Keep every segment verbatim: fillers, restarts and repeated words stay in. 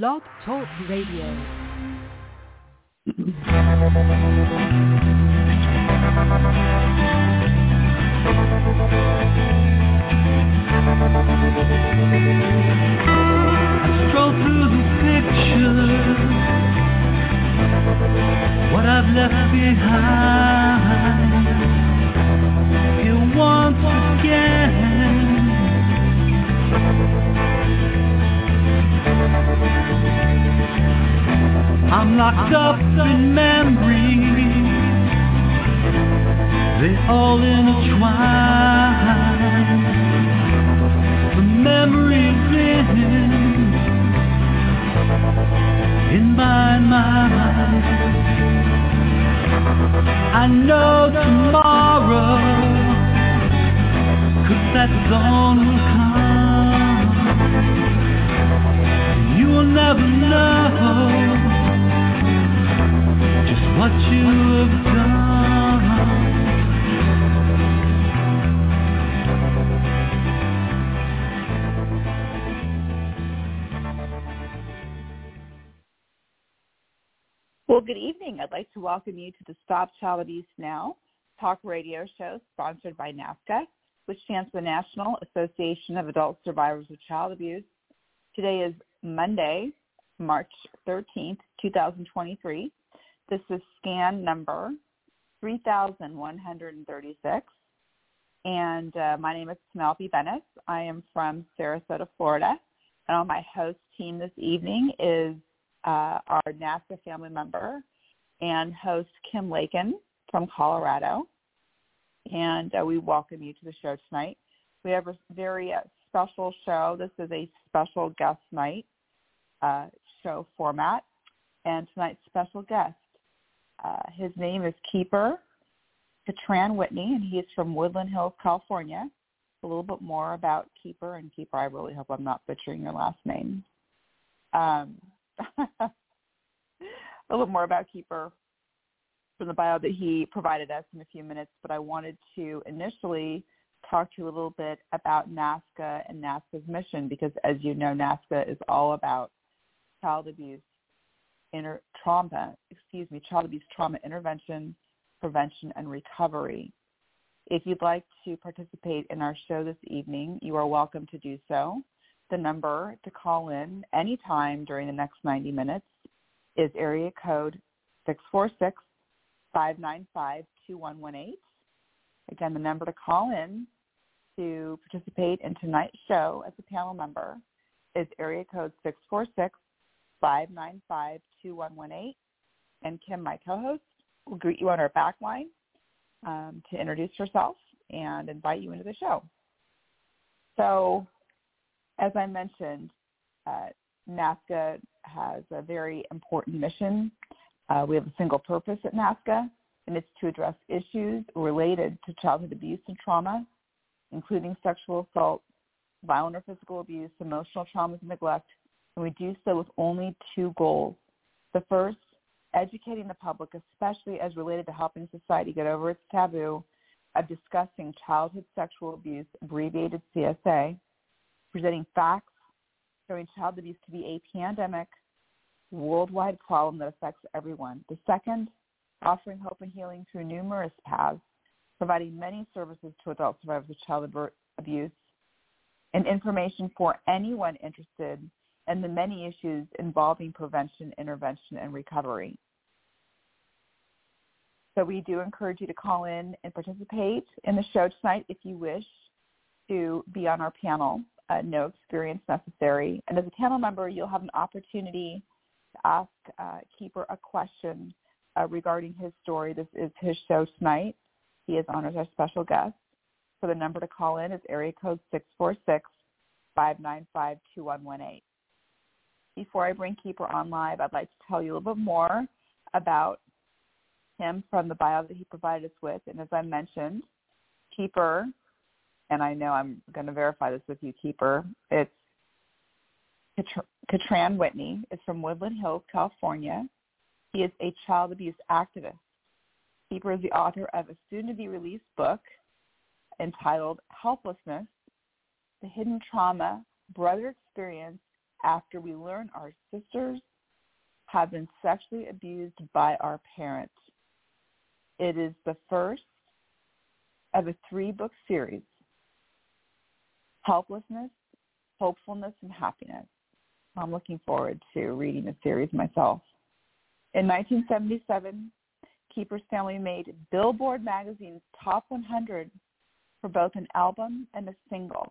Blog Talk Radio. Stroll through the pictures, what I've left behind. Here once again, I'm locked up in memories, they all intertwine. The memories in In my mind, I know tomorrow, 'cause that dawn will come. You will never know just what you have Well, good evening. I'd like to welcome you to the Stop Child Abuse Now talk radio show sponsored by NAASCA, which stands for the National Association of Adult Survivors of Child Abuse. Today is Monday, March thirteenth, twenty twenty-three. This is SCAN number three thousand one hundred thirty-six. And uh, my name is Penelope Bennett. I am from Sarasota, Florida. And on my host team this evening is Uh, our NAASCA family member and host Kim Lakin from Colorado, and uh, we welcome you to the show tonight. We have a very uh, special show. This is a special guest night uh, show format, and tonight's special guest, uh, his name is Keeper Catran-Whitney, and he is from Woodland Hills, California. A little bit more about Keeper, and Keeper, I really hope I'm not butchering your last name. Um, a little more about Keeper from the bio that he provided us in a few minutes, but I wanted to initially talk to you a little bit about NAASCA and NAASCA's mission, because as you know, NAASCA is all about child abuse, inter- trauma, excuse me, child abuse trauma intervention, prevention, and recovery. If you'd like to participate in our show this evening, you are welcome to do so. The number to call in anytime during the next ninety minutes is area code six four six, five nine five, two one one eight. Again, the number to call in to participate in tonight's show as a panel member is area code six four six, five nine five, two one one eight. And Kim, my co-host, will greet you on our back line um, to introduce herself and invite you into the show. So, as I mentioned, uh, NAASCA has a very important mission. Uh, we have a single purpose at NAASCA, and it's to address issues related to childhood abuse and trauma, including sexual assault, violent or physical abuse, emotional traumas, and neglect. And we do so with only two goals. The first, educating the public, especially as related to helping society get over its taboo of discussing childhood sexual abuse, abbreviated C S A, presenting facts showing child abuse to be a pandemic, worldwide problem that affects everyone. The second, offering hope and healing through numerous paths, providing many services to adult survivors of child abuse and information for anyone interested in the many issues involving prevention, intervention, and recovery. So we do encourage you to call in and participate in the show tonight if you wish to be on our panel. Uh, no experience necessary. And as a panel member, you'll have an opportunity to ask uh, Keeper a question uh, regarding his story. This is his show tonight. He is honored as our special guest. So the number to call in is area code six four six, five nine five, two one one eight. Before I bring Keeper on live, I'd like to tell you a little bit more about him from the bio that he provided us with. And as I mentioned, Keeper, and I know I'm going to verify this with you, Keeper, it's Catran-Whitney is from Woodland Hills, California. He is a child abuse activist. Keeper is the author of a soon-to-be-released book entitled Helplessness, The Hidden Trauma, Brother Experience, after we learn our sisters have been sexually abused by our parents. It is the first of a three-book series, Helplessness, Hopefulness, and Happiness. I'm looking forward to reading the series myself. In nineteen seventy-seven, Keeper's family made Billboard Magazine's Top one hundred for both an album and a single.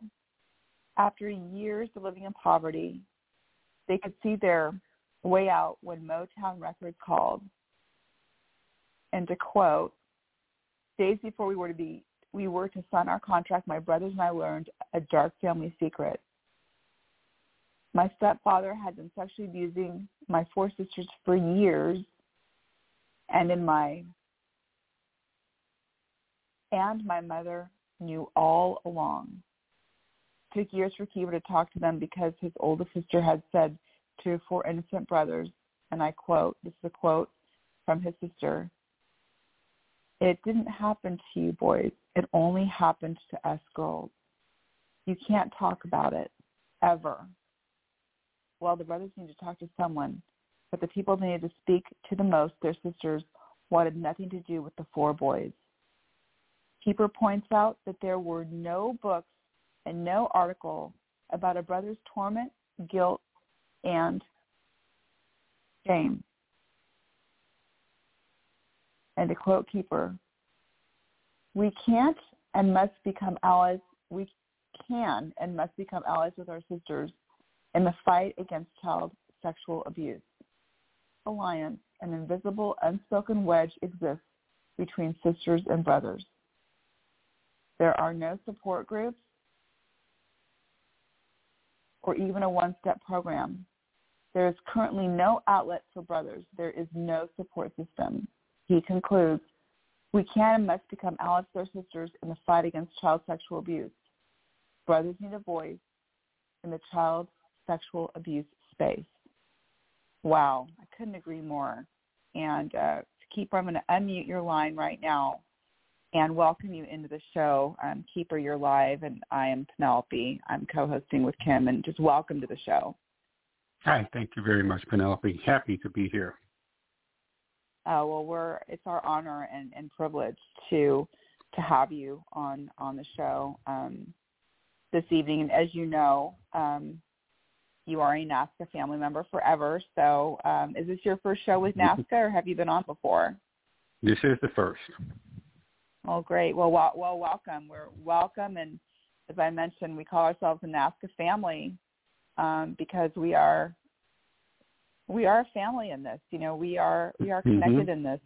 After years of living in poverty, they could see their way out when Motown Records called. And to quote, days before we were to be, we were to sign our contract, my brothers and I learned a dark family secret. My stepfather had been sexually abusing my four sisters for years, and in my and my mother knew all along. It took years for Keeper to talk to them because his oldest sister had said to four innocent brothers, and I quote, this is a quote from his sister, "It didn't happen to you boys. It only happened to us girls. You can't talk about it, ever." Well, the brothers needed to talk to someone, but the people they needed to speak to the most, their sisters, wanted nothing to do with the four boys. Keeper points out that there were no books and no article about a brother's torment, guilt, and shame. And to quote Keeper, we can't and must become allies. We can and must become allies with our sisters in the fight against child sexual abuse. Alliance, an invisible, unspoken wedge exists between sisters and brothers. There are no support groups or even a one-step program. There is currently no outlet for brothers. There is no support system. He concludes, we can and must become allies with our sisters in the fight against child sexual abuse. Brothers need a voice in the child sexual abuse space. Wow, I couldn't agree more. And uh, Keeper, I'm going to unmute your line right now and welcome you into the show. Um, Keeper, you're live, and I am Penelope. I'm co-hosting with Kim, and just welcome to the show. Hi, thank you very much, Penelope. Happy to be here. Uh, well, we're it's our honor and, and privilege to to have you on, on the show um, this evening. And as you know, um, you are a NAASCA family member forever. So um, is this your first show with NAASCA, or have you been on before? This is the first. Oh, great. Well, well, well, welcome. We're welcome. And as I mentioned, we call ourselves the NAASCA family um, because we are we are a family in this. You know, we are we are connected mm-hmm. in this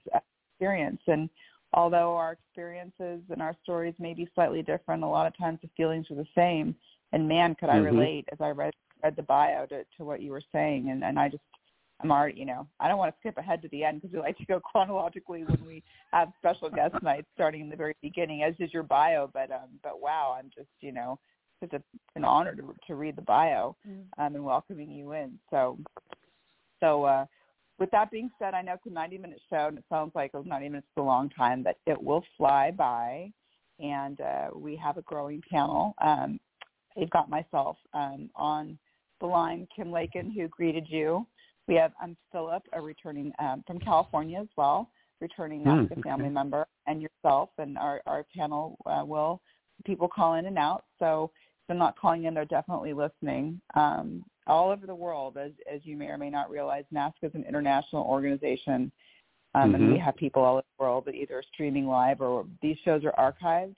experience. And although our experiences and our stories may be slightly different, a lot of times the feelings are the same. And man, could I mm-hmm. relate as I read read the bio to, to what you were saying. And, and I just, I'm already, you know, I don't want to skip ahead to the end because we like to go chronologically when we have special guest nights starting in the very beginning, as is your bio. But, um, but wow, I'm just, you know, it's a, an honor to, to read the bio um, and welcoming you in. So, so uh, with that being said, I know it's a ninety minute show and it sounds like ninety minutes is a long time, but it will fly by. And uh, we have a growing panel. Um, I've got myself um, on the line, Kim Lakin, who greeted you. We have um, Philip, a returning um, from California as well, returning NAASCA mm, family okay. member, and yourself, and our, our panel uh, will people call in and out. So if they're not calling in, they're definitely listening um, all over the world. As as you may or may not realize, NAASCA is an international organization, um, mm-hmm. and we have people all over the world that either are streaming live or these shows are archived,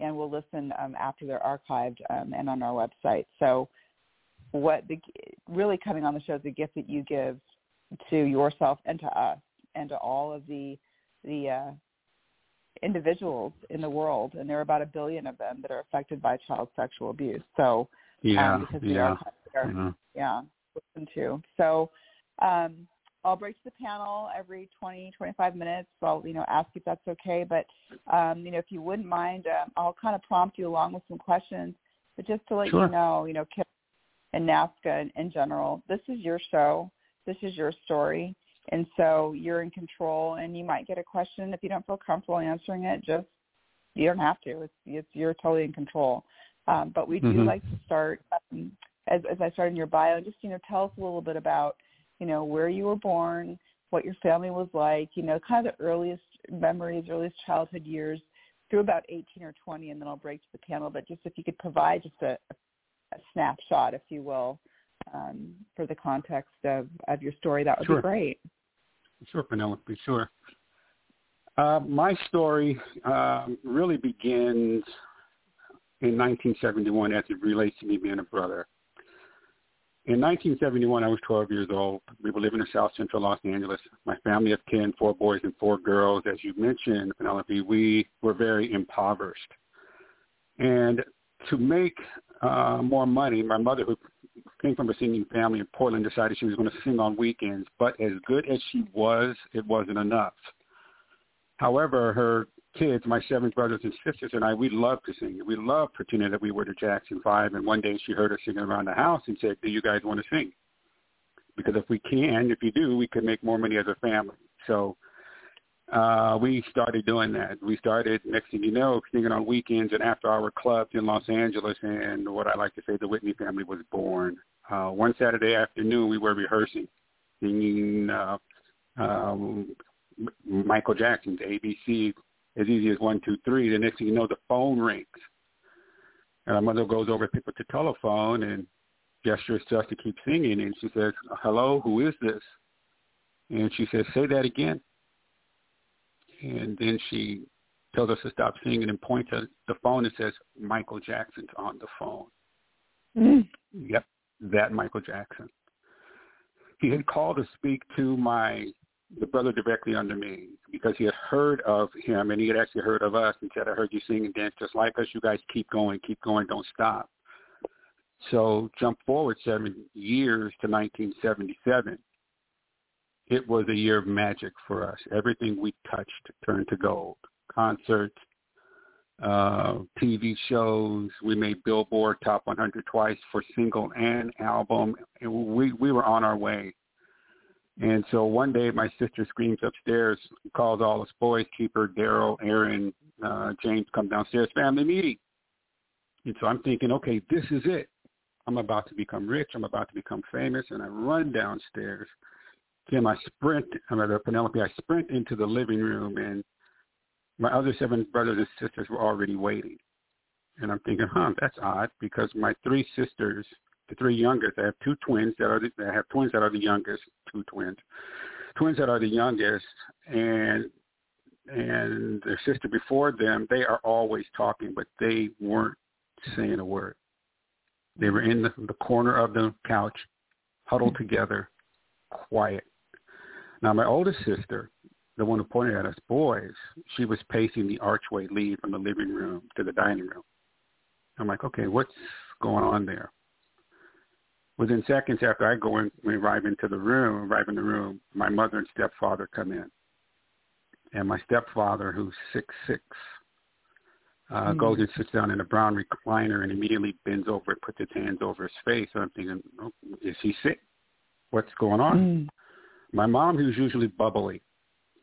and we'll listen um, after they're archived um, and on our website. So what the, really coming on the show is the gift that you give to yourself and to us and to all of the the uh, individuals in the world, and there are about a billion of them that are affected by child sexual abuse. So yeah, um, because we yeah, are, we are mm-hmm. yeah, listen to. So um, I'll break to the panel every twenty, twenty-five minutes. So I'll you know ask you if that's okay, but um, you know if you wouldn't mind, um, I'll kind of prompt you along with some questions. But just to let sure. you know, you know, Kim and NAASCA in, in general, this is your show, this is your story, and so you're in control, and you might get a question. If you don't feel comfortable answering it, just you don't have to. It's, it's you're totally in control. Um, but we do mm-hmm. like to start um, as, as I started in your bio, just, you know, tell us a little bit about, you know, where you were born, what your family was like, you know, kind of the earliest memories, earliest childhood years through about eighteen or twenty, and then I'll break to the panel. But just if you could provide just a, a snapshot, if you will, um, for the context of, of your story, that would sure. be great. Sure, Penelope, sure. Uh, my story uh, really begins in nineteen seventy-one as it relates to me being a brother. In nineteen seventy-one, I was twelve years old. We were living in South Central Los Angeles. My family of ten, four boys and four girls. As you mentioned, Penelope, we were very impoverished. And to make uh, more money, my mother, who came from a singing family in Portland, decided she was going to sing on weekends. But as good as she was, it wasn't enough. However, her kids, my seven brothers and sisters and I, we loved to sing. We loved pretending that we were the Jackson Five. And one day she heard us singing around the house and said, do you guys want to sing? Because if we can, if you do, we could make more money as a family. So uh, we started doing that. We started, next thing you know, singing on weekends and after-hour clubs in Los Angeles. And what I like to say, the Whitney family was born. Uh, one Saturday afternoon, we were rehearsing, singing uh, um, Michael Jackson's A B C, as easy as one, two, three. The next thing you know, the phone rings. And my mother goes over, picks up the telephone, and gestures to us to keep singing. And she says, hello, who is this? And she says, say that again. And then she tells us to stop singing and points at the phone and says, Michael Jackson's on the phone. Mm-hmm. Yep, that Michael Jackson. He had called to speak to my the brother directly under me because he had heard of him and he had actually heard of us and said, I heard you sing and dance just like us. You guys keep going, keep going, don't stop. So jump forward seven years to nineteen seventy-seven. It was a year of magic for us. Everything we touched turned to gold. Concerts, uh, T V shows. We made Billboard Top one hundred twice for single and album. And we, we were on our way. And so one day my sister screams upstairs, calls all us boys, Keeper, Daryl, Aaron, uh, James, come downstairs, family meeting. And so I'm thinking, okay, this is it. I'm about to become rich. I'm about to become famous. And I run downstairs. Kim, I sprint, I mean, Penelope, I sprint into the living room, and my other seven brothers and sisters were already waiting. And I'm thinking, huh, that's odd, because my three sisters, the three youngest, I have two twins that are the, I have twins that are the youngest, two twins, twins that are the youngest, and and their sister before them, they are always talking, but they weren't saying a word. They were in the, the corner of the couch, huddled together, quiet. Now, my oldest sister, the one who pointed at us boys, she was pacing the archway lead from the living room to the dining room. I'm like, okay, what's going on there? Within seconds after I go in, we arrive into the room, arrive in the room, my mother and stepfather come in. And my stepfather, who's six foot six, uh, mm-hmm. goes and sits down in a brown recliner and immediately bends over and puts his hands over his face. And I'm thinking, oh, is he sick? What's going on? Mm-hmm. My mom, who's usually bubbly,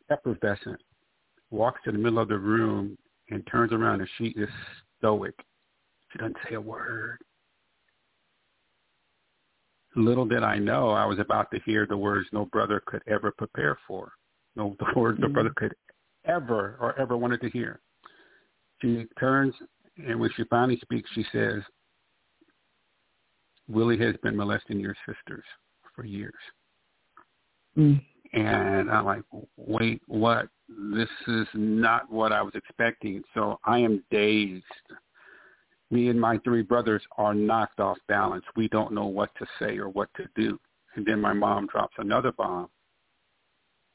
effervescent, walks to the middle of the room and turns around, and she is stoic. She doesn't say a word. Little did I know, I was about to hear the words no brother could ever prepare for, no the words no brother could ever or ever wanted to hear. She turns, and when she finally speaks, she says, Willie has been molesting your sisters for years. Mm. And I'm like, wait, what? This is not what I was expecting. So I am dazed. Me and my three brothers are knocked off balance. We don't know what to say or what to do. And then my mom drops another bomb.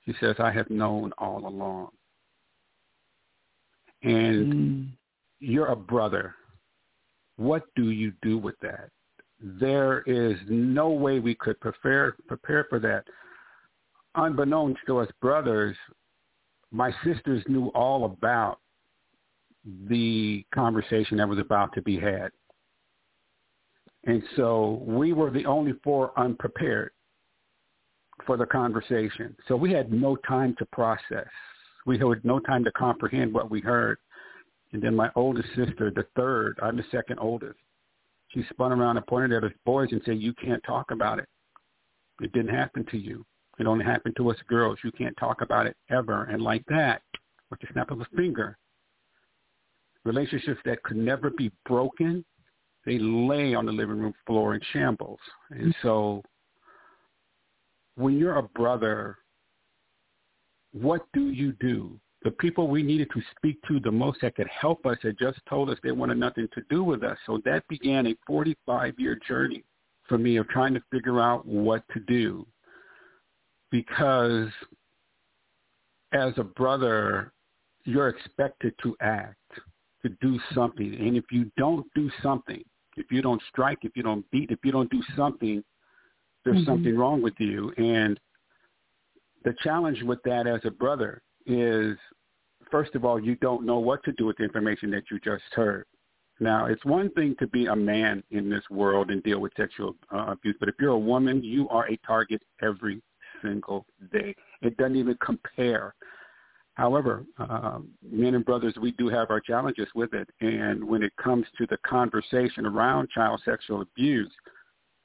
She says, I have known all along. And mm. you're a brother. What do you do with that? There is no way we could prepare, prepare for that. Unbeknownst to us brothers, my sisters knew all about the conversation that was about to be had. And so we were the only four unprepared for the conversation. So we had no time to process. We had no time to comprehend what we heard. And then my oldest sister, the third, I'm the second oldest, She spun around and pointed at us boys and said, you can't talk about it. It didn't happen to you. It only happened to us girls. You can't talk about it ever. And like that, with the snap of a finger, relationships that could never be broken, they lay on the living room floor in shambles. And so when you're a brother, what do you do? The people we needed to speak to the most that could help us had just told us they wanted nothing to do with us. So that began a forty-five-year journey for me of trying to figure out what to do. Because as a brother, you're expected to act, to do something. And if you don't do something, if you don't strike, if you don't beat, if you don't do something, there's mm-hmm. something wrong with you. And the challenge with that as a brother is, first of all, you don't know what to do with the information that you just heard. Now, it's one thing to be a man in this world and deal with sexual uh, abuse, but if you're a woman, you are a target every single day. It doesn't even compare. However, uh, men and brothers, we do have our challenges with it. And when it comes to the conversation around child sexual abuse,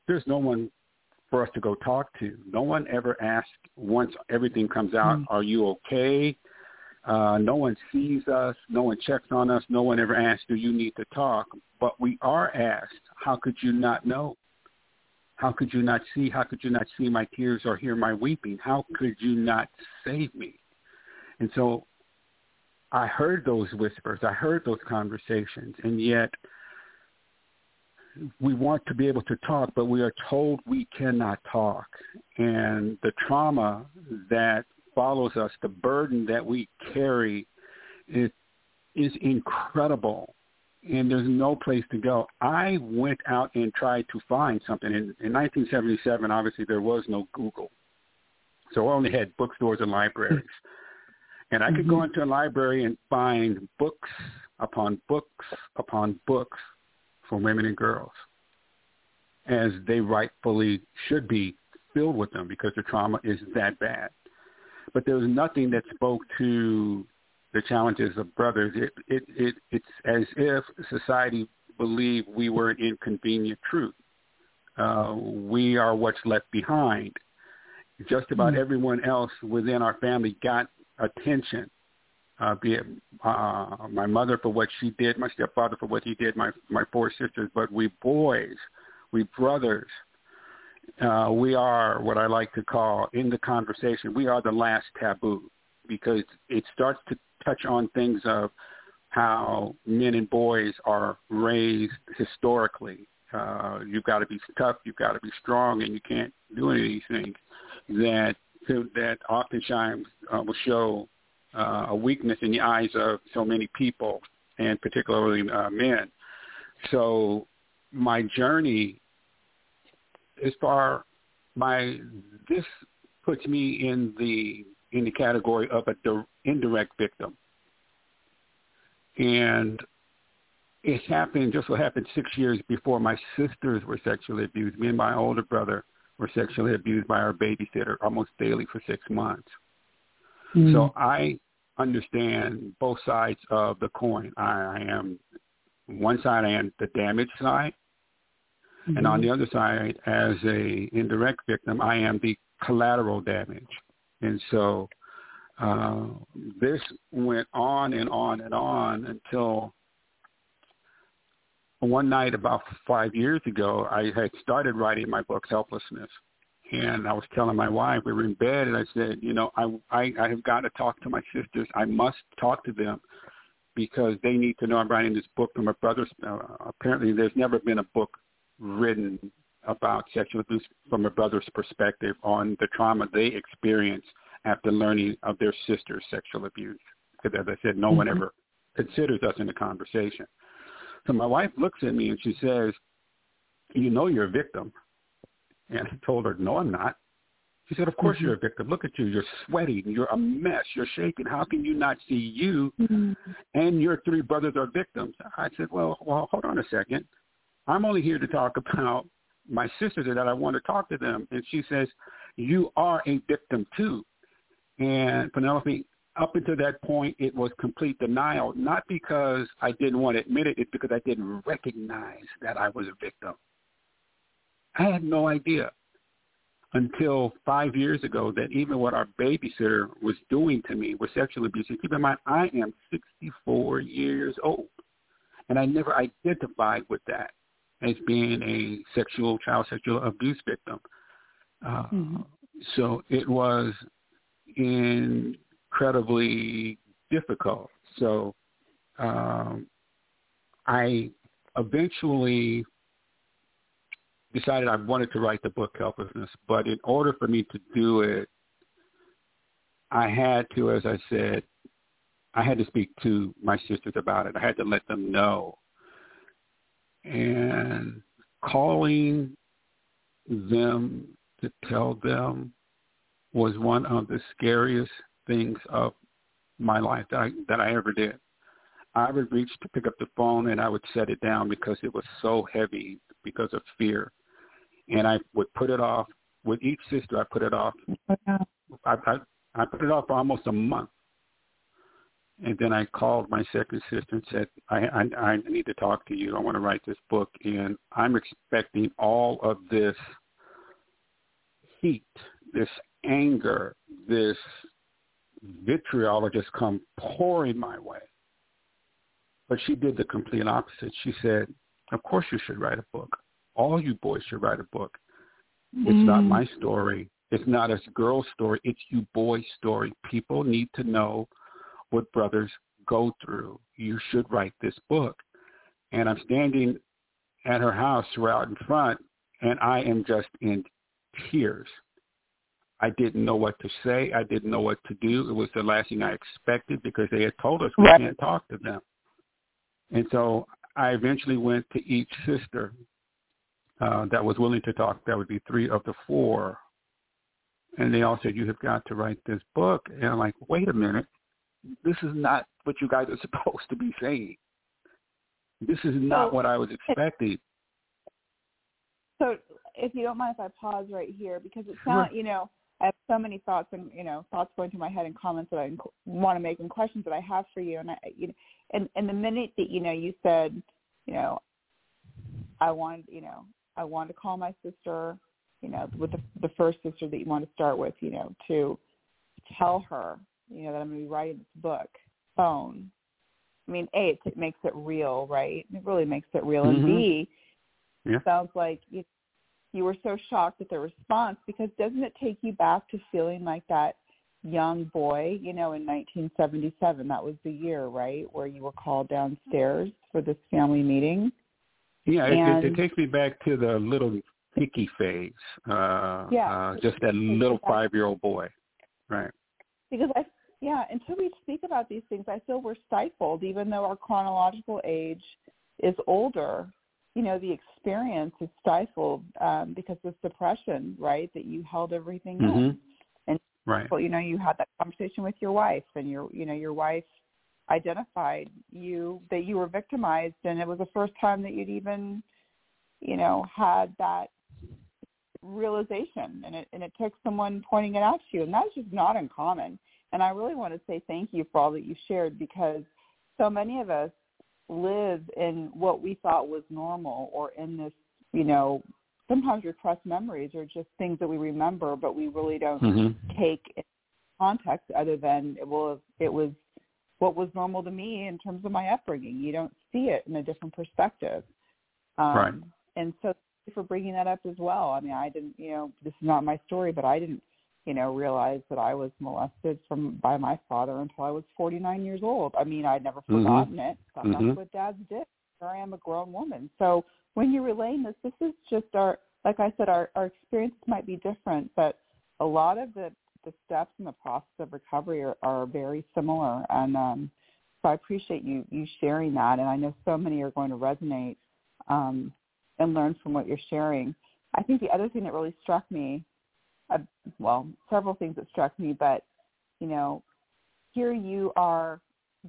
there's no one for us to go talk to. No one ever asks, once everything comes out, mm-hmm. are you okay? Uh, no one sees us. No one checks on us. No one ever asks, do you need to talk? But we are asked, how could you not know? How could you not see? How could you not see my tears or hear my weeping? How could you not save me? And so I heard those whispers. I heard those conversations. And yet we want to be able to talk, but we are told we cannot talk. And the trauma that follows us, the burden that we carry is, is incredible. And there's no place to go. I went out and tried to find something. In, in nineteen seventy-seven, obviously, there was no Google. So I only had bookstores and libraries. And I could go into a library and find books upon books upon books for women and girls, as they rightfully should be filled with them, because the trauma is that bad. But there was nothing that spoke to the challenges of brothers. It, it, it, it's as if society believed we were an inconvenient truth. Uh, we are what's left behind. Just about mm-hmm. everyone else within our family got attention, uh, be it uh, my mother for what she did, my stepfather for what he did, my, my four sisters. But we boys, we brothers, uh, we are what I like to call in the conversation, we are the last taboo, because it starts to touch on things of how men and boys are raised historically. Uh, you've got to be tough, you've got to be strong, and you can't do any of these things that that oftentimes uh, will show uh, a weakness in the eyes of so many people, and particularly uh, men. So my journey, as far my this puts me in the in the category of an di- indirect victim, and it happened just what happened six years before my sisters were sexually abused. Me and my older brother were sexually abused by our babysitter almost daily for six months. Mm-hmm. So I understand both sides of the coin. I, I am, one side I am the damaged side, mm-hmm. and on the other side, as a indirect victim, I am the collateral damage. And so uh, this went on and on and on until one night about five years ago, I had started writing my book, Helplessness. And I was telling my wife, we were in bed, and I said, you know, I, I, I have got to talk to my sisters. I must talk to them, because they need to know I'm writing this book from my brother's. Uh, apparently, there's never been a book written about sexual abuse from a brother's perspective on the trauma they experience after learning of their sister's sexual abuse. Because as I said, no mm-hmm. one ever considers us in the conversation. So my wife looks at me and she says, you know you're a victim. And I told her, no, I'm not. She said, of course mm-hmm. you're a victim. Look at you. You're sweating. You're a mess. You're shaking. How can you not see you? Mm-hmm. And your three brothers are victims. I said, well, well, hold on a second. I'm only here to talk about my sisters, that I want to talk to them. And she says, you are a victim too. And Penelope, up until that point, it was complete denial, not because I didn't want to admit it, it's because I didn't recognize that I was a victim. I had no idea until five years ago that even what our babysitter was doing to me was sexual abuse. And keep in mind, I am sixty-four years old, and I never identified with that as being a sexual child sexual abuse victim. Uh, mm-hmm. So it was incredibly difficult. So um, I eventually decided I wanted to write the book Helplessness, but in order for me to do it, I had to, as I said, I had to speak to my sisters about it. I had to let them know. And calling them to tell them was one of the scariest things of my life that I, that I ever did. I would reach to pick up the phone and I would set it down because it was so heavy because of fear. And I would put it off. With each sister, I put it off. I, I, I put it off for almost a month. And then I called my second sister and said, I, I, I need to talk to you. I want to write this book. And I'm expecting all of this heat, this anger, this vitriol will just come pouring my way. But she did the complete opposite. She said, of course you should write a book. All you boys should write a book. Mm. It's not my story. It's not a girl's story. It's you boys' story. People need to know what brothers go through. You should write this book. And I'm standing at her house right in front, and I am just in tears. I didn't know what to say. I didn't know what to do. It was the last thing I expected because they had told us we can't talk to them. And so I eventually went to each sister uh, that was willing to talk. That would be three of the four. And they all said, you have got to write this book. And I'm like, wait a minute. This is not what you guys are supposed to be saying. This is not so, what I was expecting. So if you don't mind if I pause right here, because it sounds, sure. you know, I have so many thoughts and, you know, thoughts going through my head and comments that I want to make and questions that I have for you. And, I, you know, and, and the minute that, you know, you said, you know, I want, you know, I want to call my sister, you know, with the, the first sister that you want to start with, you know, to tell her, you know, that I'm going to be writing this book, phone. I mean, A, it, it makes it real, right? It really makes it real. Mm-hmm. And B, yeah. It sounds like you, you were so shocked at the response, because doesn't it take you back to feeling like that young boy, you know, in nineteen seventy-seven? That was the year, right, where you were called downstairs for this family meeting? Yeah, and it, it, it takes me back to the little Nicky phase, uh, yeah. uh, just that little five-year-old boy, right? Because I, yeah, until we speak about these things, I feel we're stifled, even though our chronological age is older. You know, the experience is stifled um, because of suppression, right? That you held everything mm-hmm. in, and right. you know, you had that conversation with your wife, and your, you know, your wife identified you that you were victimized, and it was the first time that you'd even, you know, had that realization, and it and it took someone pointing it out to you, and that's just not uncommon. And I really want to say thank you for all that you shared, because so many of us live in what we thought was normal, or in this, you know, sometimes repressed memories or just things that we remember, but we really don't mm-hmm. take in context other than it was, it was what was normal to me in terms of my upbringing. You don't see it in a different perspective. Um, right. And so for bringing that up as well. I mean, I didn't, you know, this is not my story, but I didn't, you know, realize that I was molested from by my father until I was forty-nine years old. I mean, I'd never forgotten mm-hmm. it. So mm-hmm. That's what dads did. Here I am, a grown woman. So when you're relaying this, this is just our, like I said, our, our experiences might be different, but a lot of the, the steps in the process of recovery are, are very similar. And um, so I appreciate you, you sharing that. And I know so many are going to resonate um, and learn from what you're sharing. I think the other thing that really struck me, uh, well, several things that struck me, but, you know, here you are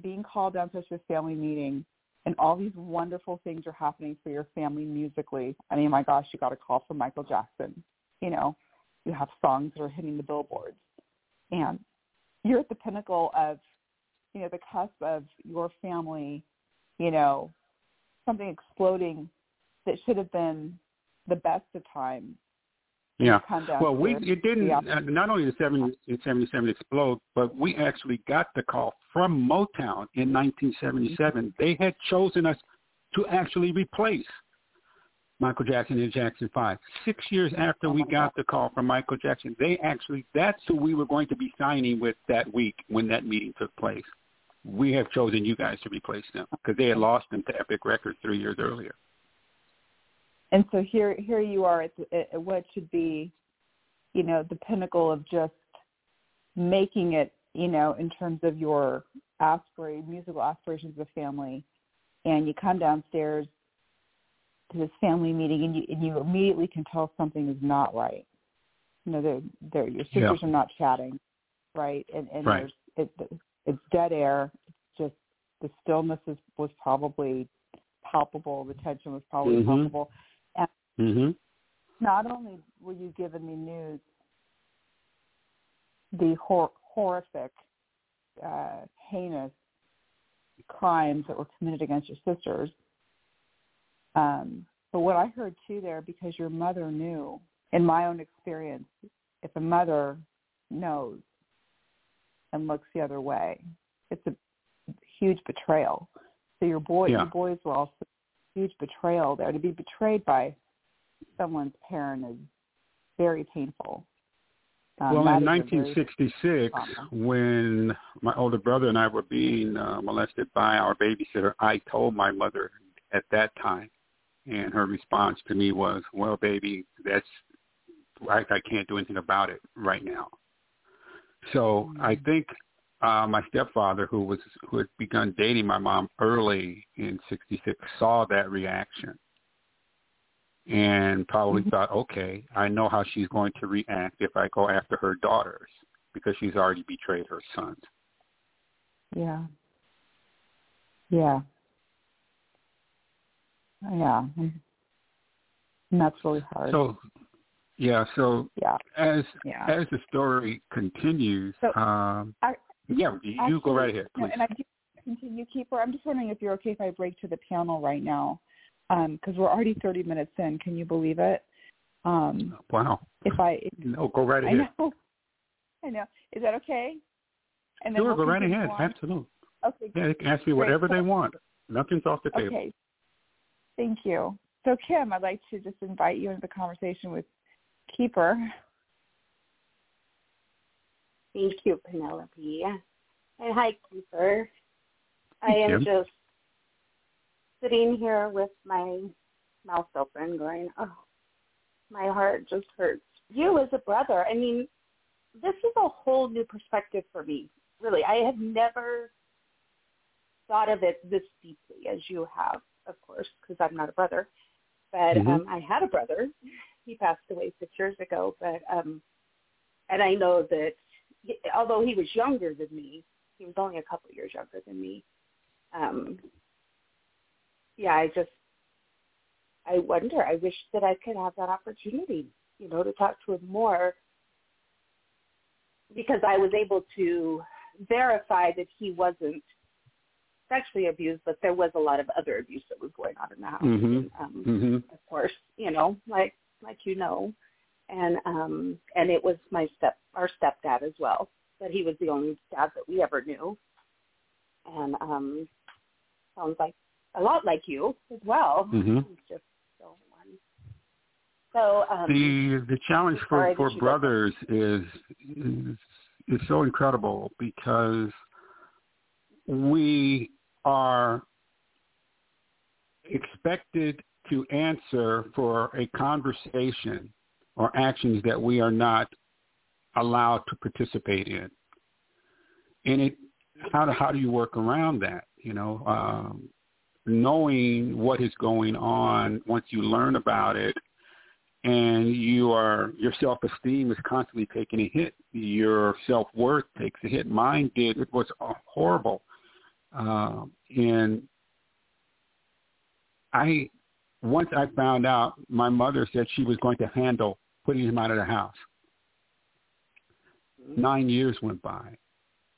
being called down to a family meeting, and all these wonderful things are happening for your family musically. I mean, my gosh, you got a call from Michael Jackson. You know, you have songs that are hitting the billboards, and you're at the pinnacle of, you know, the cusp of your family, you know, something exploding that should have been the best of times. Yeah. Well, we it didn't. Uh, not only did seventy-seven explode, but we actually got the call from Motown in nineteen seventy-seven. They had chosen us to actually replace Michael Jackson and Jackson Five. Six years after we got the call from Michael Jackson, they actually that's who we were going to be signing with that week when that meeting took place. We have chosen you guys to replace them because they had lost them to Epic Records three years earlier. And so here, here you are at, the, at what should be, you know, the pinnacle of just making it, you know, in terms of your aspir- musical aspirations of the family. And you come downstairs to this family meeting, and you, and you immediately can tell something is not right. You know, they're, they're, your sisters yeah. are not chatting, right? And, and right. There's, it, it's dead air. It's just the stillness is, was probably palpable. The tension was probably mm-hmm. palpable. Mm-hmm. Not only were you giving me news, the hor- horrific, uh, heinous crimes that were committed against your sisters, um, but what I heard too there, because your mother knew, in my own experience, if a mother knows and looks the other way, it's a huge betrayal. So your, boy, yeah. your boys were also a huge betrayal there. To be betrayed by someone's parent is very painful. Um, well, in nineteen sixty-six, when my older brother and I were being uh, molested by our babysitter, I told my mother at that time, and her response to me was, well, baby, that's I, I can't do anything about it right now. So mm-hmm. I think uh, my stepfather, who was who had begun dating my mom early in sixty-six, saw that reaction. And probably thought, okay, I know how she's going to react if I go after her daughters because she's already betrayed her sons. Yeah. Yeah. Yeah. And that's really hard. So, yeah, so yeah. as yeah. as the story continues, so, um, I, yeah, you actually, go right ahead, please. And I continue, Keeper. I'm just wondering if you're okay if I break to the panel right now. Because um, we're already thirty minutes in. Can you believe it? Um, wow. If I if, No, go right ahead. I know. I know. Is that okay? And then sure, we'll go right ahead. On. Absolutely. Okay. Yeah, they can ask me whatever Great. They want. Nothing's off the table. Okay. Thank you. So, Kim, I'd like to just invite you into the conversation with Keeper. Thank you, Penelope. And hi, Keeper. I Kim. am just... sitting here with my mouth open going, oh, my heart just hurts. You as a brother, I mean, this is a whole new perspective for me, really. I have never thought of it this deeply as you have, of course, because I'm not a brother. But mm-hmm. um, I had a brother. He passed away six years ago. But um, and I know that he, although he was younger than me, he was only a couple years younger than me, um, yeah, I just, I wonder, I wish that I could have that opportunity, you know, to talk to him more because I was able to verify that he wasn't sexually abused, but there was a lot of other abuse that was going on in the house, mm-hmm. and, um, mm-hmm. of course, you know, like, like you know, and um, and it was my step, our stepdad as well, but he was the only dad that we ever knew, and um, sounds like a lot like you as well. Mm-hmm. Just so, so um, the the challenge for, for brothers is, is is so incredible because we are expected to answer for a conversation or actions that we are not allowed to participate in. And it how do how do you work around that? You know. Um, knowing what is going on once you learn about it and you are, your self-esteem is constantly taking a hit. Your self-worth takes a hit. Mine did. It was horrible. Um, and I, once I found out, my mother said she was going to handle putting him out of the house. Nine years went by.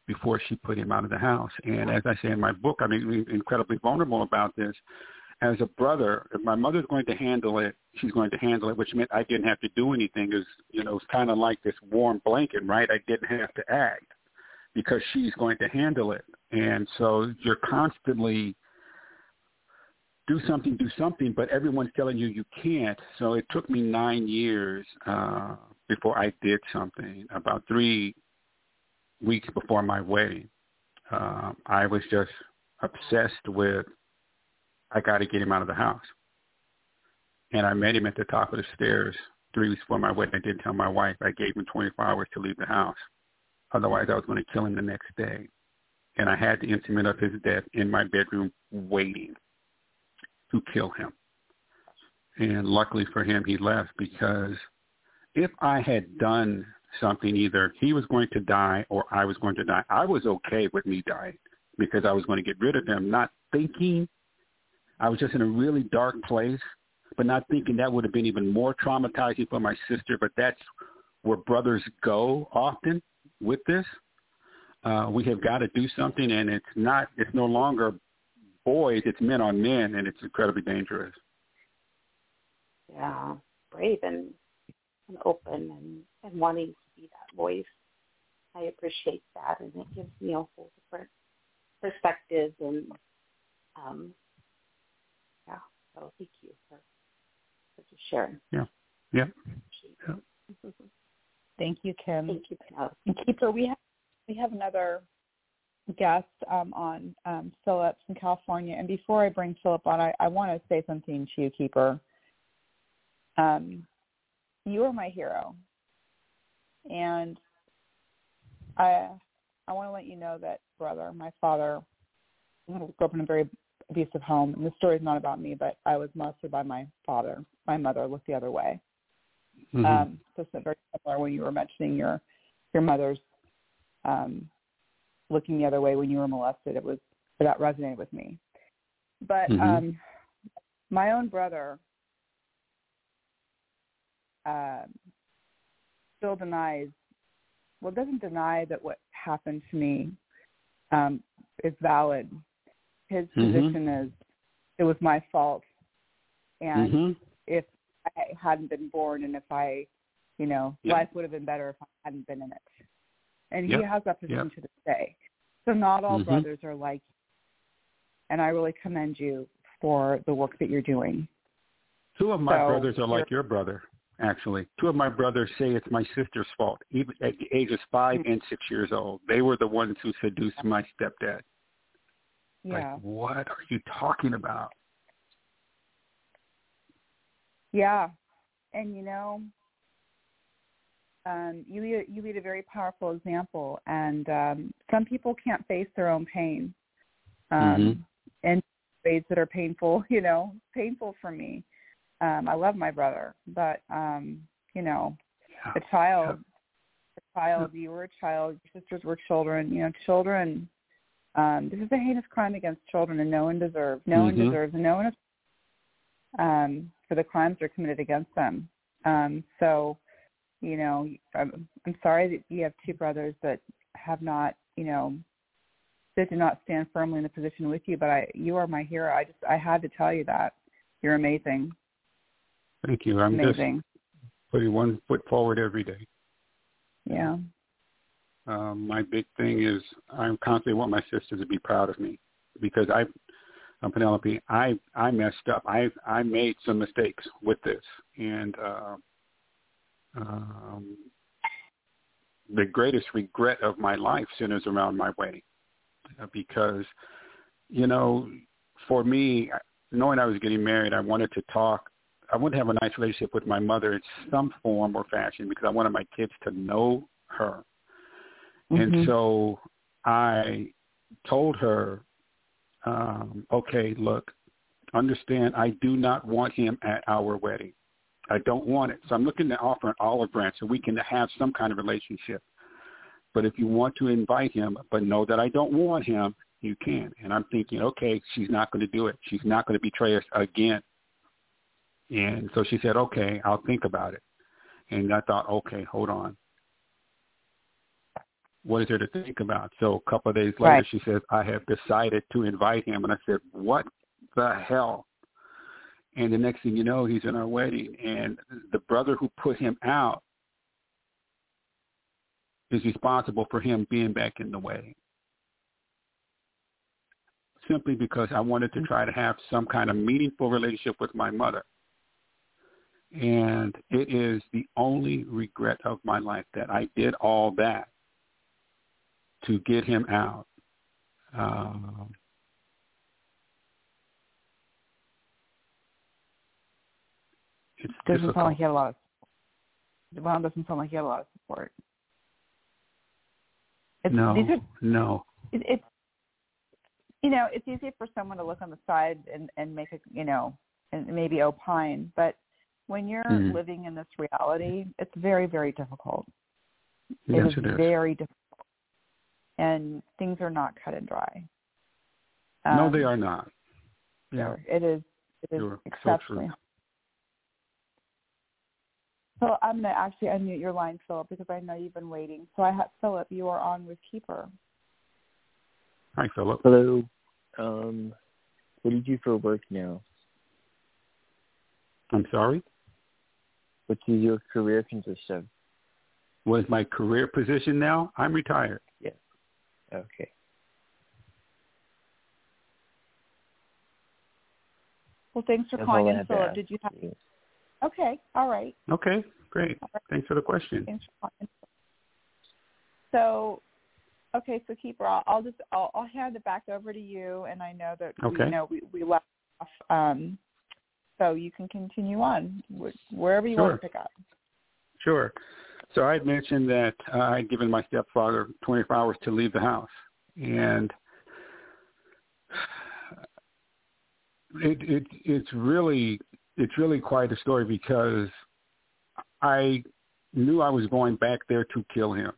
before she put him out of the house. And as I say in my book, I'm incredibly vulnerable about this. As a brother, if my mother's going to handle it, she's going to handle it, which meant I didn't have to do anything. It was, you know, it's kind of like this warm blanket, right? I didn't have to act because she's going to handle it. And so you're constantly do something, do something, but everyone's telling you you can't. So it took me nine years uh, before I did something. About three weeks before my wedding, uh, I was just obsessed with, I got to get him out of the house. And I met him at the top of the stairs three weeks before my wedding. I didn't tell my wife. I gave him twenty-four hours to leave the house. Otherwise, I was going to kill him the next day. And I had the instrument of his death in my bedroom waiting to kill him. And luckily for him, he left, because if I had done something, either he was going to die or I was going to die. I was okay with me dying because I was going to get rid of him, not thinking. I was just in a really dark place, but not thinking that would have been even more traumatizing for my sister. But that's where brothers go often with this. Uh, we have got to do something, and it's not, it's no longer boys, it's men on men, and it's incredibly dangerous. Yeah, brave and, and open and, and wanting to be that voice. I appreciate that, and it gives me a whole different perspective and, um, so thank you for, for just sharing. Yeah. Yeah. yeah. Thank you, Kim. Thank you, Penelope. And Keeper, we have, we have another guest um, on, um, Philip from California. And before I bring Philip on, I, I want to say something to you, Keeper. Um, you are my hero. And I I want to let you know that, brother, my father grew up in a very abusive home, and the story is not about me, but I was molested by my father. My mother looked the other way. Mm-hmm. Um, so it's very similar when you were mentioning your your mother's um, looking the other way when you were molested. It was that resonated with me. But mm-hmm. um, my own brother uh, still denies. Well, doesn't deny that what happened to me um, is valid. His position mm-hmm. is, it was my fault, and mm-hmm. if I hadn't been born, and if I, you know, yep. life would have been better if I hadn't been in it. And yep. he has that position yep. to this day. So not all mm-hmm. brothers are like you, and I really commend you for the work that you're doing. Two of my so, brothers are like your brother, actually. Two of my brothers say it's my sister's fault, even at the age of five mm-hmm. and six years old. They were the ones who seduced my stepdad. Yeah. Like, what are you talking about? Yeah. And, you know, um, you, lead a, you lead a very powerful example. And um, some people can't face their own pain um, mm-hmm. in ways that are painful, you know, painful for me. Um, I love my brother. But, um, you know, yeah. the child, yeah. the child, yeah. you were a child, your sisters were children, you know, children. Um, this is a heinous crime against children, and no one deserves, no mm-hmm. one deserves, and no one um, for the crimes that are committed against them. Um, so, you know, I'm, I'm sorry that you have two brothers that have not, you know, that do not stand firmly in the position with you. But I, you are my hero. I just, I had to tell you that. You're amazing. Thank you. I'm amazing. Just putting one foot forward every day. Yeah. Um, my big thing is I constantly want my sister to be proud of me, because I, um, Penelope, I, I messed up. I I made some mistakes with this. And uh, um, the greatest regret of my life centers around my wedding, uh, because, you know, for me, knowing I was getting married, I wanted to talk. I wanted to have a nice relationship with my mother in some form or fashion, because I wanted my kids to know her. And mm-hmm. so I told her, um, okay, look, understand, I do not want him at our wedding. I don't want it. So I'm looking to offer an olive branch so we can have some kind of relationship. But if you want to invite him, but know that I don't want him, you can. And I'm thinking, okay, she's not going to do it. She's not going to betray us again. And so she said, okay, I'll think about it. And I thought, okay, hold on. what is there to think about? So a couple of days later, right. She says, I have decided to invite him. And I said, what the hell? And the next thing you know, he's in our wedding. And the brother who put him out is responsible for him being back in the wedding. Simply because I wanted to try to have some kind of meaningful relationship with my mother. And it is the only regret of my life that I did all that to get him out. Um, it doesn't difficult. sound like he had a lot of Devon doesn't sound like he had a lot of support. It's, no, these are, no. It's it, you know, it's easy for someone to look on the side and, and make a, you know, and maybe opine, but when you're mm-hmm. living in this reality, it's very, very difficult. Yes, it is, it is. very difficult. And things are not cut and dry. Um, no, they are not. Yeah. It is, it is exceptionally hard. So I'm going to actually unmute your line, Philip, because I know you've been waiting. So I have Philip, you are on with Keeper. Hi, Philip. Hello. Um, what do you do for work now? I'm sorry? What does your career consist of? What is my career position now? I'm retired. Yes. Yeah. Okay. Well, thanks for That's calling in, Philip. Did you have... Okay. All right. Okay. Great. Right. Thanks for the question. Thanks for calling. So... Okay, so Keeper, I'll, I'll just I'll, I'll hand it back over to you, and I know that okay. you know we, we left off, um, so you can continue on wherever you sure. want to pick up. Sure. So I had mentioned that uh, I had given my stepfather twenty-four hours to leave the house, and it, it it's really it's really quite a story because I knew I was going back there to kill him.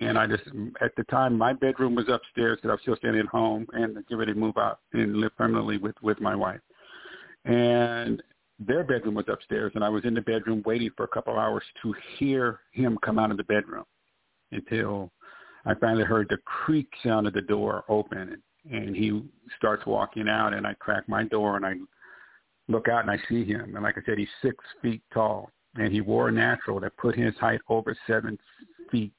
And I just, at the time, my bedroom was upstairs because I was still staying at home and get ready to move out and live permanently with, with my wife. And their bedroom was upstairs, and I was in the bedroom waiting for a couple of hours to hear him come out of the bedroom until I finally heard the creak sound of the door open, and, and he starts walking out, and I crack my door, and I look out, and I see him. And like I said, he's six feet tall, and he wore a natural that put his height over seven feet.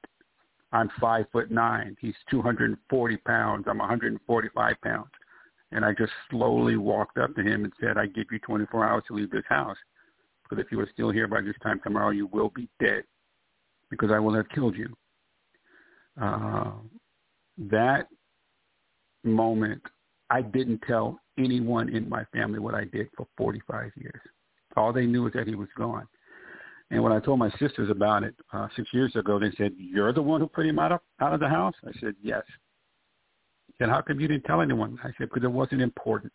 I'm five foot nine. He's two hundred forty pounds. I'm one hundred forty-five pounds. And I just slowly walked up to him and said, I give you twenty-four hours to leave this house. Because if you are still here by this time tomorrow, you will be dead because I will have killed you. Uh, that moment, I didn't tell anyone in my family what I did for forty-five years. All they knew was that he was gone. And when I told my sisters about it uh, six years ago, they said, you're the one who put him out of, out of the house? I said, yes. They said, how come you didn't tell anyone? I said, because it wasn't important.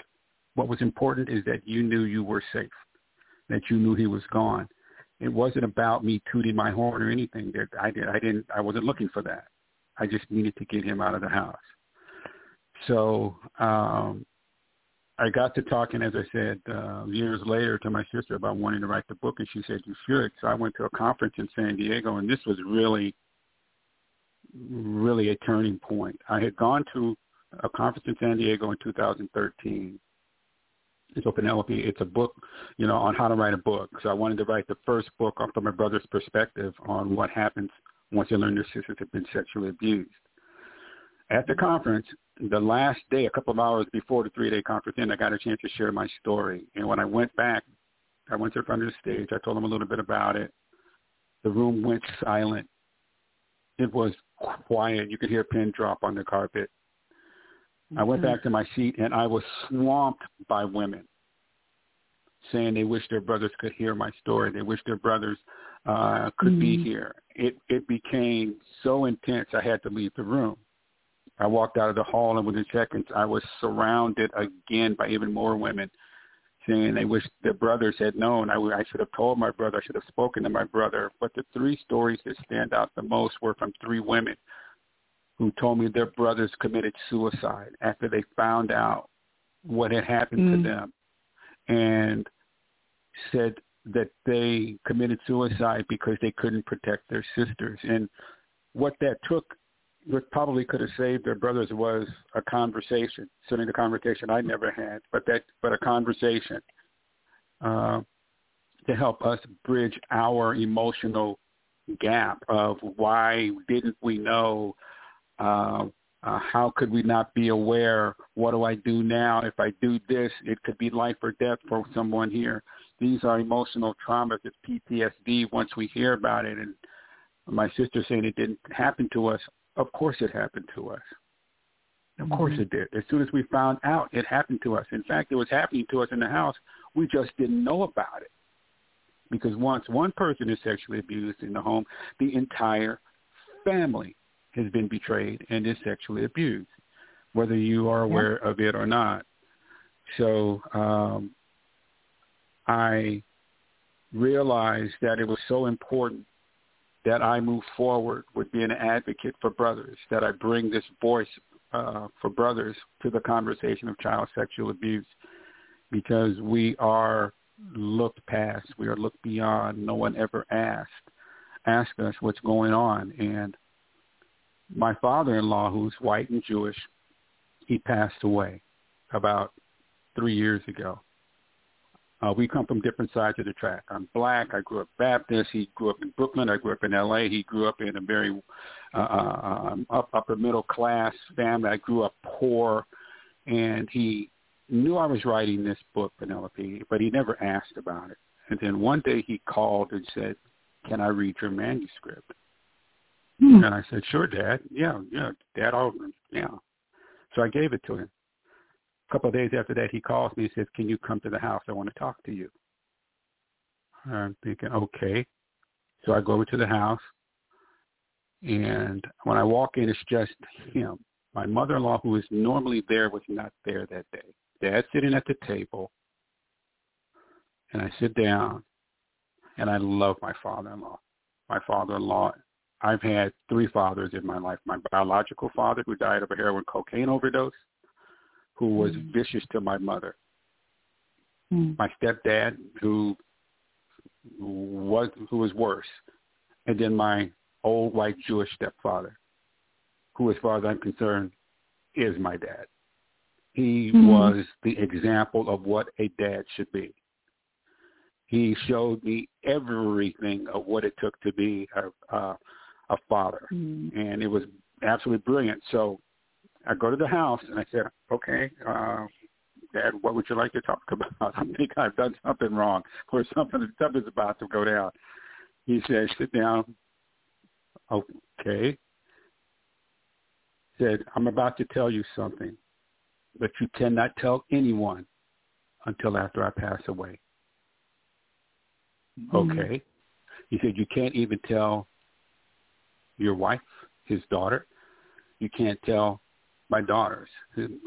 What was important is that you knew you were safe, that you knew he was gone. It wasn't about me tooting my horn or anything. I, did, I, didn't, I wasn't looking for that. I just needed to get him out of the house. So um, I got to talking, as I said, uh, years later to my sister about wanting to write the book, and she said, you should. So I went to a conference in San Diego, and this was really, really a turning point. I had gone to a conference in San Diego in two thousand thirteen. It's Penelope. It's a book, you know, on how to write a book. So I wanted to write the first book from a brother's perspective on what happens once you learn your sisters have been sexually abused. At the conference, the last day, a couple of hours before the three-day conference ended, I got a chance to share my story. And when I went back, I went to the front of the stage. I told them a little bit about it. The room went silent. It was quiet. You could hear a pin drop on the carpet. Mm-hmm. I went back to my seat, and I was swamped by women saying they wish their brothers could hear my story. They wish their brothers uh, could mm-hmm. be here. It, it became so intense I had to leave the room. I walked out of the hall, and within seconds, I was surrounded again by even more women saying they wish their brothers had known. I, I should have told my brother. I should have spoken to my brother. But the three stories that stand out the most were from three women who told me their brothers committed suicide after they found out what had happened mm. to them, and said that they committed suicide because they couldn't protect their sisters. And what that took what probably could have saved their brothers was a conversation, sitting a conversation I never had, but that, but a conversation uh, to help us bridge our emotional gap of why didn't we know, uh, uh, how could we not be aware, what do I do now? If I do this, it could be life or death for someone here. These are emotional traumas. It's P T S D once we hear about it. And my sister saying it didn't happen to us. Of course it happened to us. Of course it did. As soon as we found out, it happened to us. In fact, it was happening to us in the house. We just didn't know about it. Because once one person is sexually abused in the home, the entire family has been betrayed and is sexually abused, whether you are aware yeah. of it or not. So um, I realized that it was so important that I move forward with being an advocate for brothers, that I bring this voice uh, for brothers to the conversation of child sexual abuse, because we are looked past, we are looked beyond. No one ever asked, asked us what's going on. And my father-in-law, who's white and Jewish, he passed away about three years ago. Uh, we come from different sides of the track. I'm black. I grew up Baptist. He grew up in Brooklyn. I grew up in L A. He grew up in a very uh, uh, up, upper middle class family. I grew up poor. And he knew I was writing this book, Penelope, but he never asked about it. And then one day he called and said, can I read your manuscript? Hmm. And I said, sure, Dad. Yeah, yeah, Dad Alderman. Yeah. So I gave it to him. A couple of days after that, he calls me and says, can you come to the house? I want to talk to you. I'm thinking, okay. So I go over to the house, and when I walk in, it's just him. My mother-in-law, who is normally there, was not there that day. Dad's sitting at the table, and I sit down, and I love my father-in-law. My father-in-law, I've had three fathers in my life. My biological father, who died of a heroin cocaine overdose, who was mm. vicious to my mother. Mm. My stepdad, who was who was worse. And then my old white Jewish stepfather, who, as far as I'm concerned, is my dad. He mm-hmm. was the example of what a dad should be. He showed me everything of what it took to be a, a, a father. Mm. And it was absolutely brilliant. So I go to the house, and I said, okay, uh, Dad, what would you like to talk about? I think I've done something wrong, or something, something's about to go down. He said, sit down. Okay. Said, I'm about to tell you something, but you cannot tell anyone until after I pass away. Mm-hmm. Okay. He said, you can't even tell your wife, his daughter. You can't tell my daughters,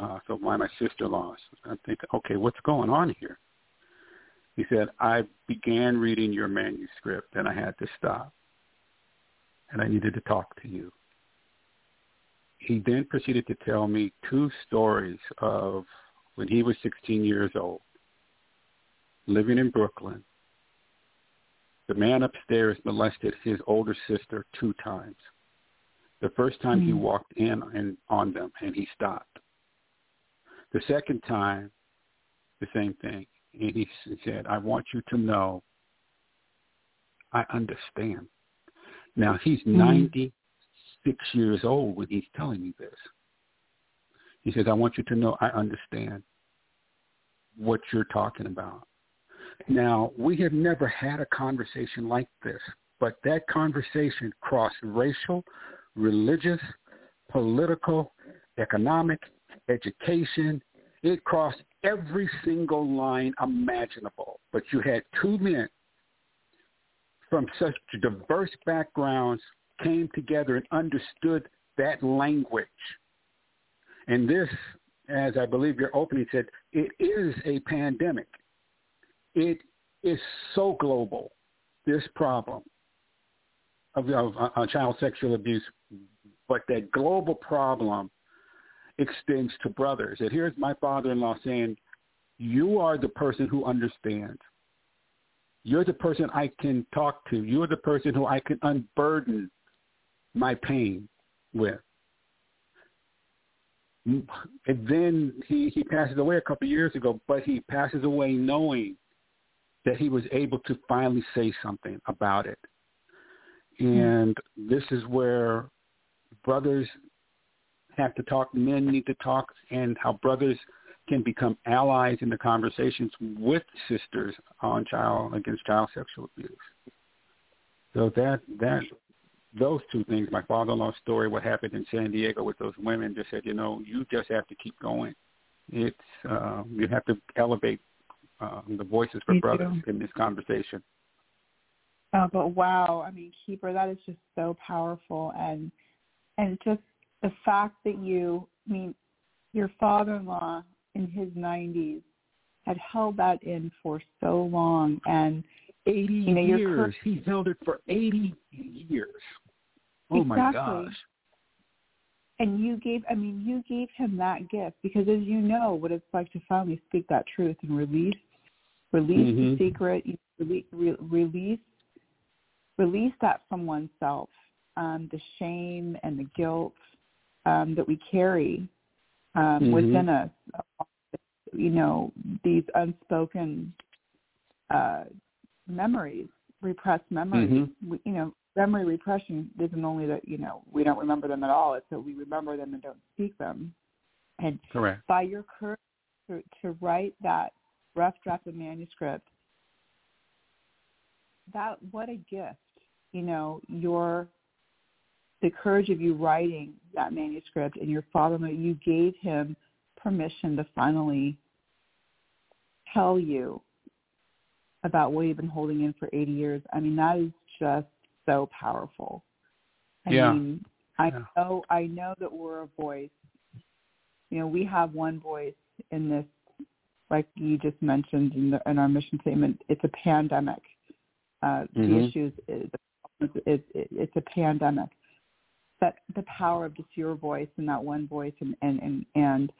uh, so my, my sister-in-laws. I'm thinking, okay, what's going on here? He said, I began reading your manuscript, and I had to stop, and I needed to talk to you. He then proceeded to tell me two stories of when he was sixteen years old, living in Brooklyn. The man upstairs molested his older sister two times. The first time he walked in and on them, and he stopped. The second time, the same thing. And he said, I want you to know I understand. Now, he's mm-hmm. ninety-six years old when he's telling me this. He says, I want you to know I understand what you're talking about. Now, we have never had a conversation like this, but that conversation crossed racial, religious, political, economic, education. It crossed every single line imaginable. But you had two men from such diverse backgrounds came together and understood that language. And this, as I believe your opening said, it is a pandemic. It is so global, this problem of, of uh, child sexual abuse, but that global problem extends to brothers. And here's my father-in-law saying, you are the person who understands. You're the person I can talk to. You're the person who I can unburden my pain with. And then he, he passes away a couple of years ago, but he passes away knowing that he was able to finally say something about it. And this is where brothers have to talk, men need to talk, and how brothers can become allies in the conversations with sisters on child against child sexual abuse. So that that those two things, my father-in-law's story, what happened in San Diego with those women, just said, you know, you just have to keep going. It's uh, you have to elevate uh, the voices for Me brothers too. In this conversation. Uh, but wow, I mean, Keeper, that is just so powerful, and and just the fact that you, I mean, your father-in-law in his nineties had held that in for so long, and eighty you know, years. Cur- he held it for eighty years. Oh exactly. My gosh! And you gave, I mean, you gave him that gift because, as you know, what it's like to finally speak that truth and release, release mm-hmm. the secret, release. release Release that from oneself, um, the shame and the guilt um, that we carry um, mm-hmm. within us, you know, these unspoken uh, memories, repressed memories. Mm-hmm. We, you know, memory repression isn't only that, you know, we don't remember them at all. It's that we remember them and don't speak them. And Correct. By your courage to, to write that rough draft of manuscript, that, what a gift. You know, your the courage of you writing that manuscript and your father-in-law, you gave him permission to finally tell you about what you've been holding in for eighty years. I mean, that is just so powerful. I yeah. mean, I yeah. know I know that we're a voice. You know, we have one voice in this, like you just mentioned in, the, in our mission statement. It's a pandemic. Uh, the mm-hmm. issues is, is, is it's a pandemic, but the power of just your voice and that one voice, and, and, and, and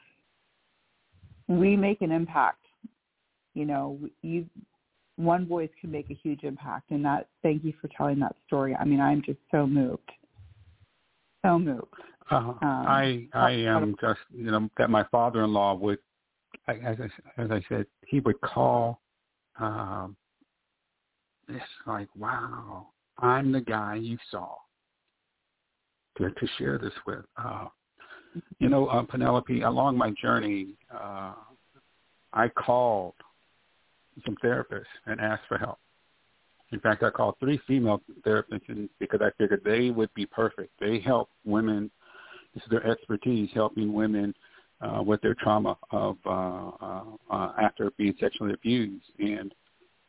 we make an impact. You know, you one voice can make a huge impact, and that. Thank you for telling that story. I mean, I'm just so moved, so moved. Uh, um, I I am of, just you know that my father-in-law would, as I, as I said, he would call. Um, It's like, wow, I'm the guy you saw to, to share this with. Uh, you know, uh, Penelope, along my journey, uh, I called some therapists and asked for help. In fact, I called three female therapists because I figured they would be perfect. They help women. This is their expertise, helping women uh, with their trauma of uh, uh, uh, after being sexually abused. And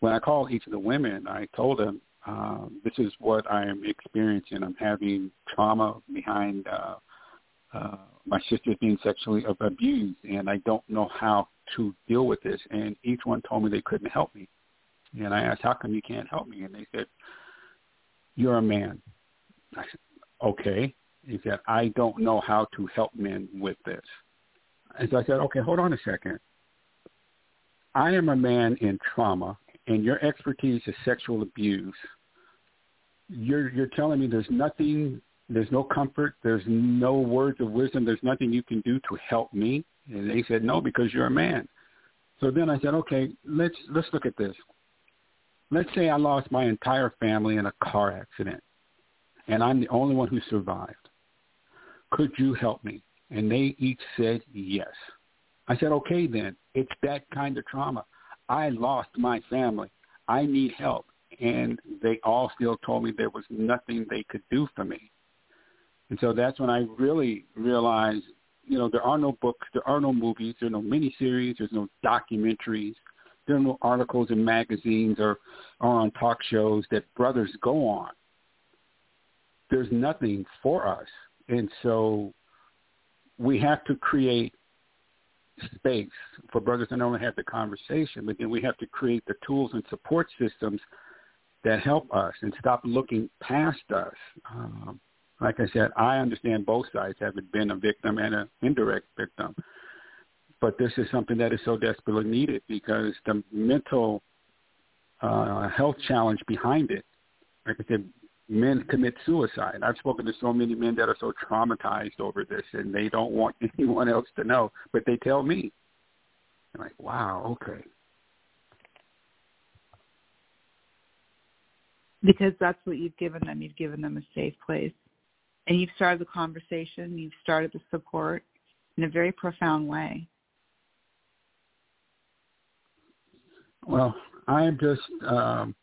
when I called each of the women, I told them, uh, this is what I am experiencing. I'm having trauma behind uh, uh, my sister being sexually abused, and I don't know how to deal with this. And each one told me they couldn't help me. And I asked, how come you can't help me? And they said, you're a man. I said, okay. He said, I don't know how to help men with this. And so I said, okay, hold on a second. I am a man in trauma. And your expertise is sexual abuse. You're you're telling me there's nothing, there's no comfort, there's no words of wisdom, there's nothing you can do to help me. And they said no, because you're a man. So then I said, okay, let's let's look at this. Let's say I lost my entire family in a car accident, and I'm the only one who survived. Could you help me? And they each said yes. I said, okay, then it's that kind of trauma. I lost my family. I need help. And they all still told me there was nothing they could do for me. And so that's when I really realized, you know, there are no books, there are no movies, there are no miniseries, there's no documentaries, there are no articles in magazines or, or on talk shows that brothers go on. There's nothing for us. And so we have to create space for brothers to not only have the conversation, but then we have to create the tools and support systems that help us and stop looking past us. Um, like I said, I understand both sides, having been a victim and an indirect victim, but this is something that is so desperately needed because the mental uh, health challenge behind it, like I said, men commit suicide. I've spoken to so many men that are so traumatized over this, and they don't want anyone else to know, but they tell me. I'm like, wow, okay. Because that's what you've given them. You've given them a safe place. And you've started the conversation. You've started the support in a very profound way. Well, I'm just, um,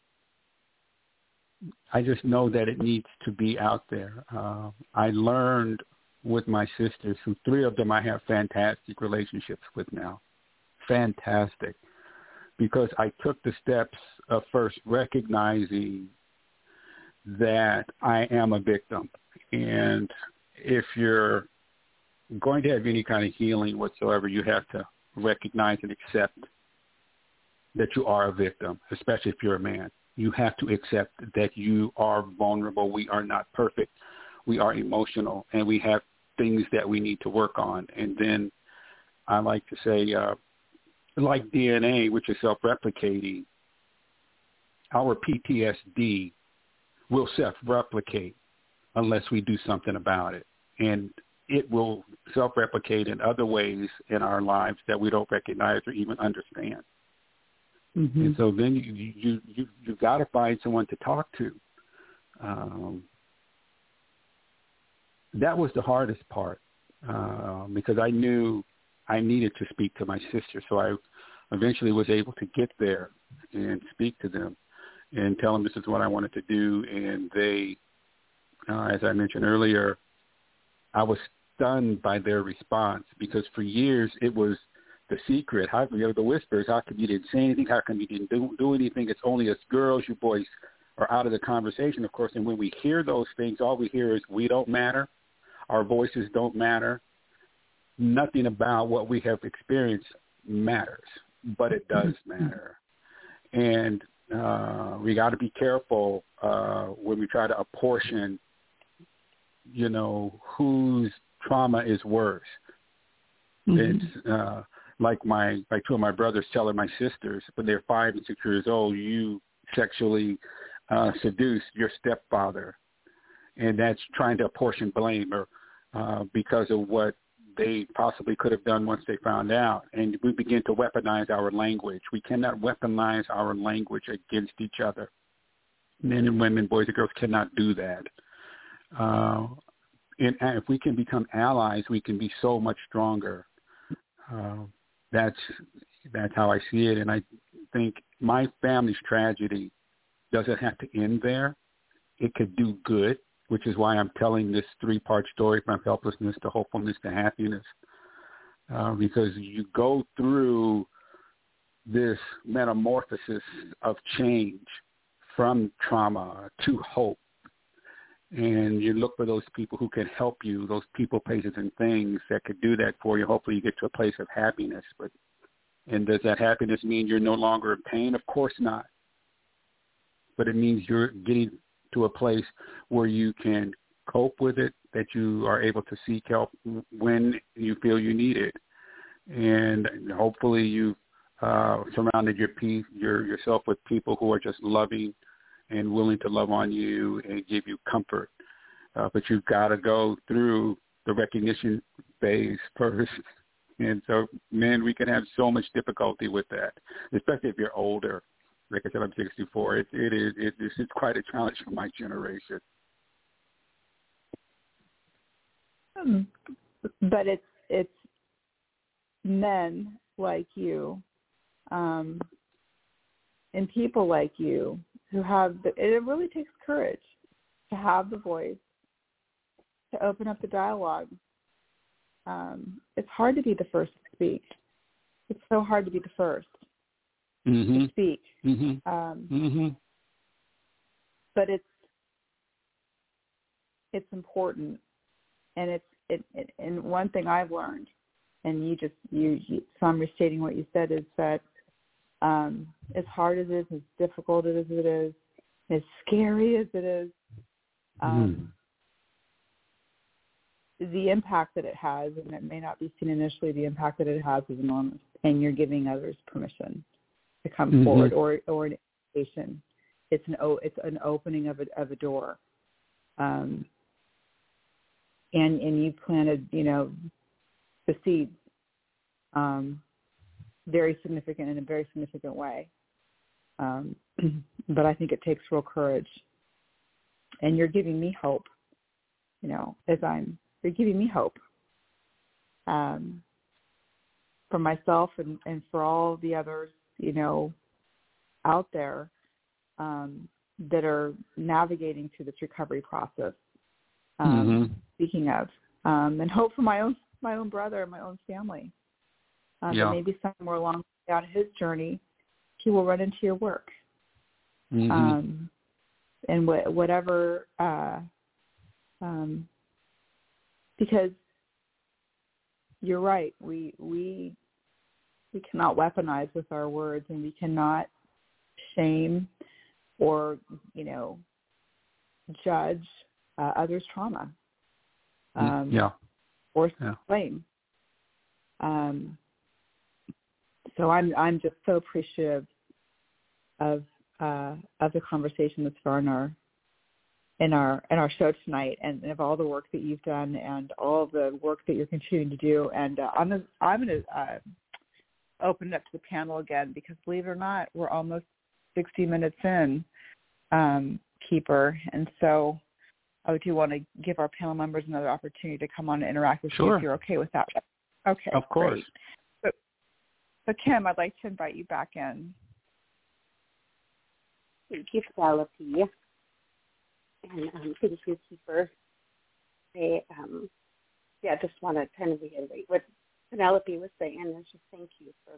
I just know that it needs to be out there. Uh, I learned with my sisters, who three of them I have fantastic relationships with now. Fantastic. Because I took the steps of first recognizing that I am a victim. And if you're going to have any kind of healing whatsoever, you have to recognize and accept that you are a victim, especially if you're a man. You have to accept that you are vulnerable. We are not perfect. We are emotional, and we have things that we need to work on. And then I like to say, uh, like D N A, which is self-replicating, our P T S D will self-replicate unless we do something about it. And it will self-replicate in other ways in our lives that we don't recognize or even understand. Mm-hmm. And so then you, you, you, you've got to find someone to talk to. Um, that was the hardest part uh, because I knew I needed to speak to my sister. So I eventually was able to get there and speak to them and tell them this is what I wanted to do. And they, uh, as I mentioned earlier, I was stunned by their response because for years it was the secret. How, you know, the whispers, how come you didn't say anything? How come you didn't do, do anything? It's only us girls. You boys are out of the conversation, of course. And when we hear those things, all we hear is we don't matter. Our voices don't matter. Nothing about what we have experienced matters, but it does matter. And uh, we got to be careful uh, when we try to apportion, you know, whose trauma is worse. Mm-hmm. It's uh, like my like two of my brothers telling my sisters when they're five and six years old, you sexually uh, seduced your stepfather, and that's trying to apportion blame or uh, because of what they possibly could have done once they found out. And we begin to weaponize our language. We cannot weaponize our language against each other. Men and women, boys and girls cannot do that. Uh, and if we can become allies, we can be so much stronger. Uh, that's, that's how I see it. And I think my family's tragedy doesn't have to end there. It could do good, which is why I'm telling this three-part story from helplessness to hopefulness to happiness, uh, because you go through this metamorphosis of change from trauma to hope, and you look for those people who can help you, those people, places, and things that could do that for you. Hopefully you get to a place of happiness. But and does that happiness mean you're no longer in pain? Of course not. But it means you're getting to a place where you can cope with it, that you are able to seek help when you feel you need it. And hopefully you've uh, surrounded your peace, your, yourself with people who are just loving and willing to love on you and give you comfort. Uh, but you've got to go through the recognition phase first. And so, men, we can have so much difficulty with that, especially if you're older. Like I said, I'm sixty-four. It, it is it, it's quite a challenge for my generation. But it's it's men like you, um, and people like you who have. The, it really takes courage to have the voice, to open up the dialogue. Um, it's hard to be the first to speak. It's so hard to be the first. Mm-hmm. To speak, mm-hmm. Um, mm-hmm. But it's it's important, and it's it, it, and one thing I've learned, and you just you, you so I'm restating what you said is that um, as hard as it is, as difficult as it is, as scary as it is, um, mm. the impact that it has, and it may not be seen initially, the impact that it has is enormous, and you're giving others permission to come mm-hmm. forward, or or an invitation. It's an o- it's an opening of a of a door um, and and you planted, you know, the seeds um, very significant in a very significant way. Um, but I think it takes real courage, and you're giving me hope. You know, as I'm, you're giving me hope um, for myself and, and for all the others, you know, out there um, that are navigating through this recovery process. Um, mm-hmm. Speaking of, um, and hope for my own, my own brother and my own family. Uh, yeah. Maybe somewhere along down his journey, he will run into your work, mm-hmm. um, and wh- whatever. Uh, Um, because you're right, we we we cannot weaponize with our words, and we cannot shame or you know judge uh, others' trauma, um, yeah, or blame. Yeah. Um, so I'm I'm just so appreciative of uh, of the conversation that's far in our. in our in our show tonight, and, and of all the work that you've done and all the work that you're continuing to do. And uh, I'm, I'm going to uh, open it up to the panel again, because believe it or not, we're almost sixty minutes in, um, Keeper. And so I do want to give our panel members another opportunity to come on and interact with sure. you if you're okay with that. Okay. Of course. But, so, Kim, I'd like to invite you back in. Thank you, Penelope. And um, thank you, Keeper. I um, yeah, just want to kind of reiterate what Penelope was saying, and just thank you for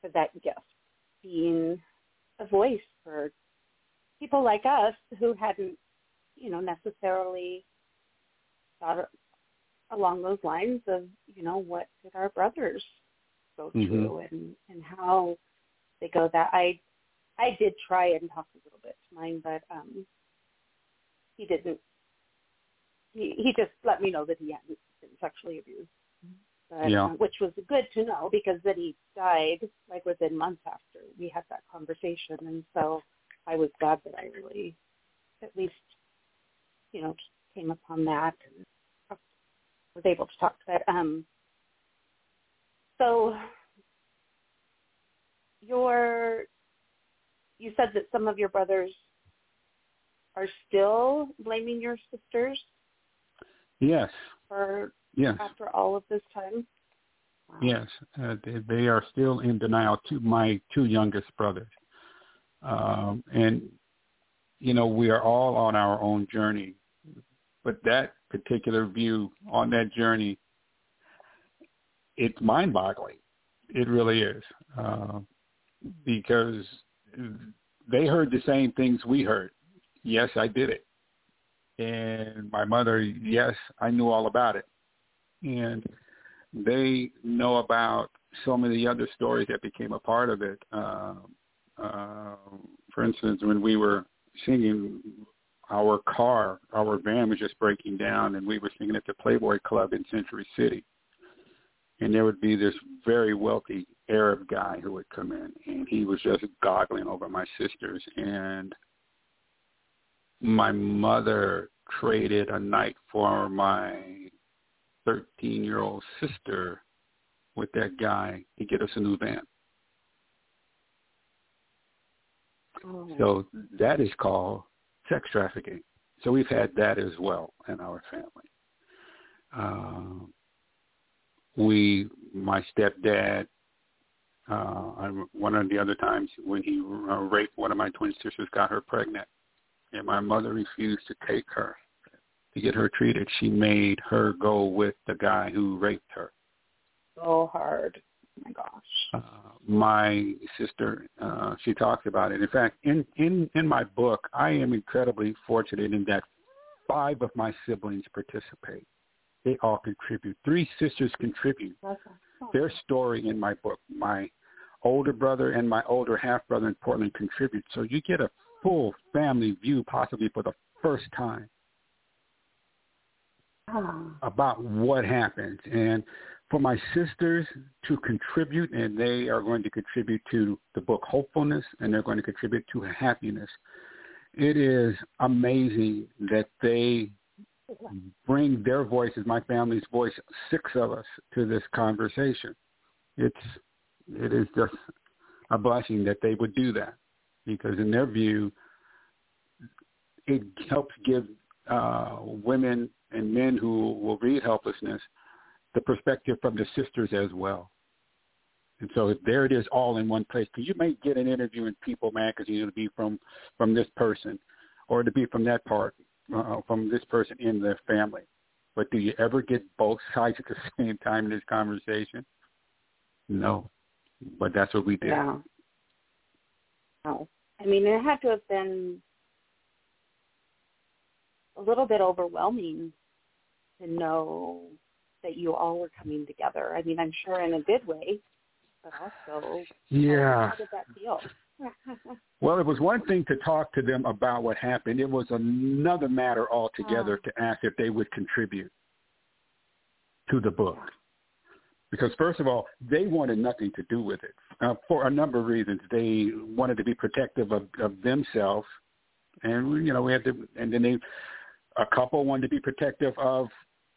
for that gift, being a voice for people like us who hadn't, you know, necessarily thought along those lines of, you know, what did our brothers go mm-hmm. through and, and how they go that. I I did try and talk a little bit to mine, but. Um, He didn't, he, he just let me know that he hadn't been sexually abused, but, yeah. uh, which was good to know, because then he died like within months after we had that conversation. And so I was glad that I really at least, you know, came upon that and was able to talk to that. Um, so your, you said that some of your brothers are still blaming your sisters? Yes. For yes. After all of this time? Wow. Yes. Uh, they, they are still in denial, to my two youngest brothers. Um, and, you know, we are all on our own journey. But that particular view on that journey, it's mind-boggling. It really is. Uh, because they heard the same things we heard. Yes, I did it. And my mother, yes, I knew all about it. And they know about so many other stories that became a part of it. Uh, uh, for instance, when we were singing, our car, our van was just breaking down, and we were singing at the Playboy Club in Century City. And there would be this very wealthy Arab guy who would come in, and he was just goggling over my sisters. And my mother traded a night for my thirteen-year-old sister with that guy to get us a new van. Oh. So that is called sex trafficking. So we've had that as well in our family. Uh, we, my stepdad, uh, one of the other times when he raped one of my twin sisters, got her pregnant. And my mother refused to take her to get her treated. She made her go with the guy who raped her. So hard. Oh, my gosh. Uh, my sister, uh, she talks about it. In fact, in, in, in my book, I am incredibly fortunate in that five of my siblings participate. They all contribute. Three sisters contribute their story in my book. My older brother and my older half-brother in Portland contribute. So you get a full family view, possibly for the first time, oh. about what happens. And for my sisters to contribute, and they are going to contribute to the book Hopefulness, and they're going to contribute to Happiness. it is amazing that they bring their voices, my family's voice, six of us, to this conversation. It's, it is just a blessing that they would do that, because in their view, it helps give uh, women and men who will read Helplessness the perspective from the sisters as well. And so there it is, all in one place. Because you may get an interview in People magazine, it'll be from, from this person, or it'll be from that part, uh, from this person in their family. But do you ever get both sides at the same time in this conversation? No. But that's what we did. Yeah. Oh. I mean, it had to have been a little bit overwhelming to know that you all were coming together. I mean, I'm sure in a good way. But also, yeah. How did that feel? Well, it was one thing to talk to them about what happened. It was another matter altogether oh. to ask if they would contribute to the book. Because, first of all, they wanted nothing to do with it. Uh, for a number of reasons, they wanted to be protective of, of themselves. And, you know, we had to, and then they, a couple wanted to be protective of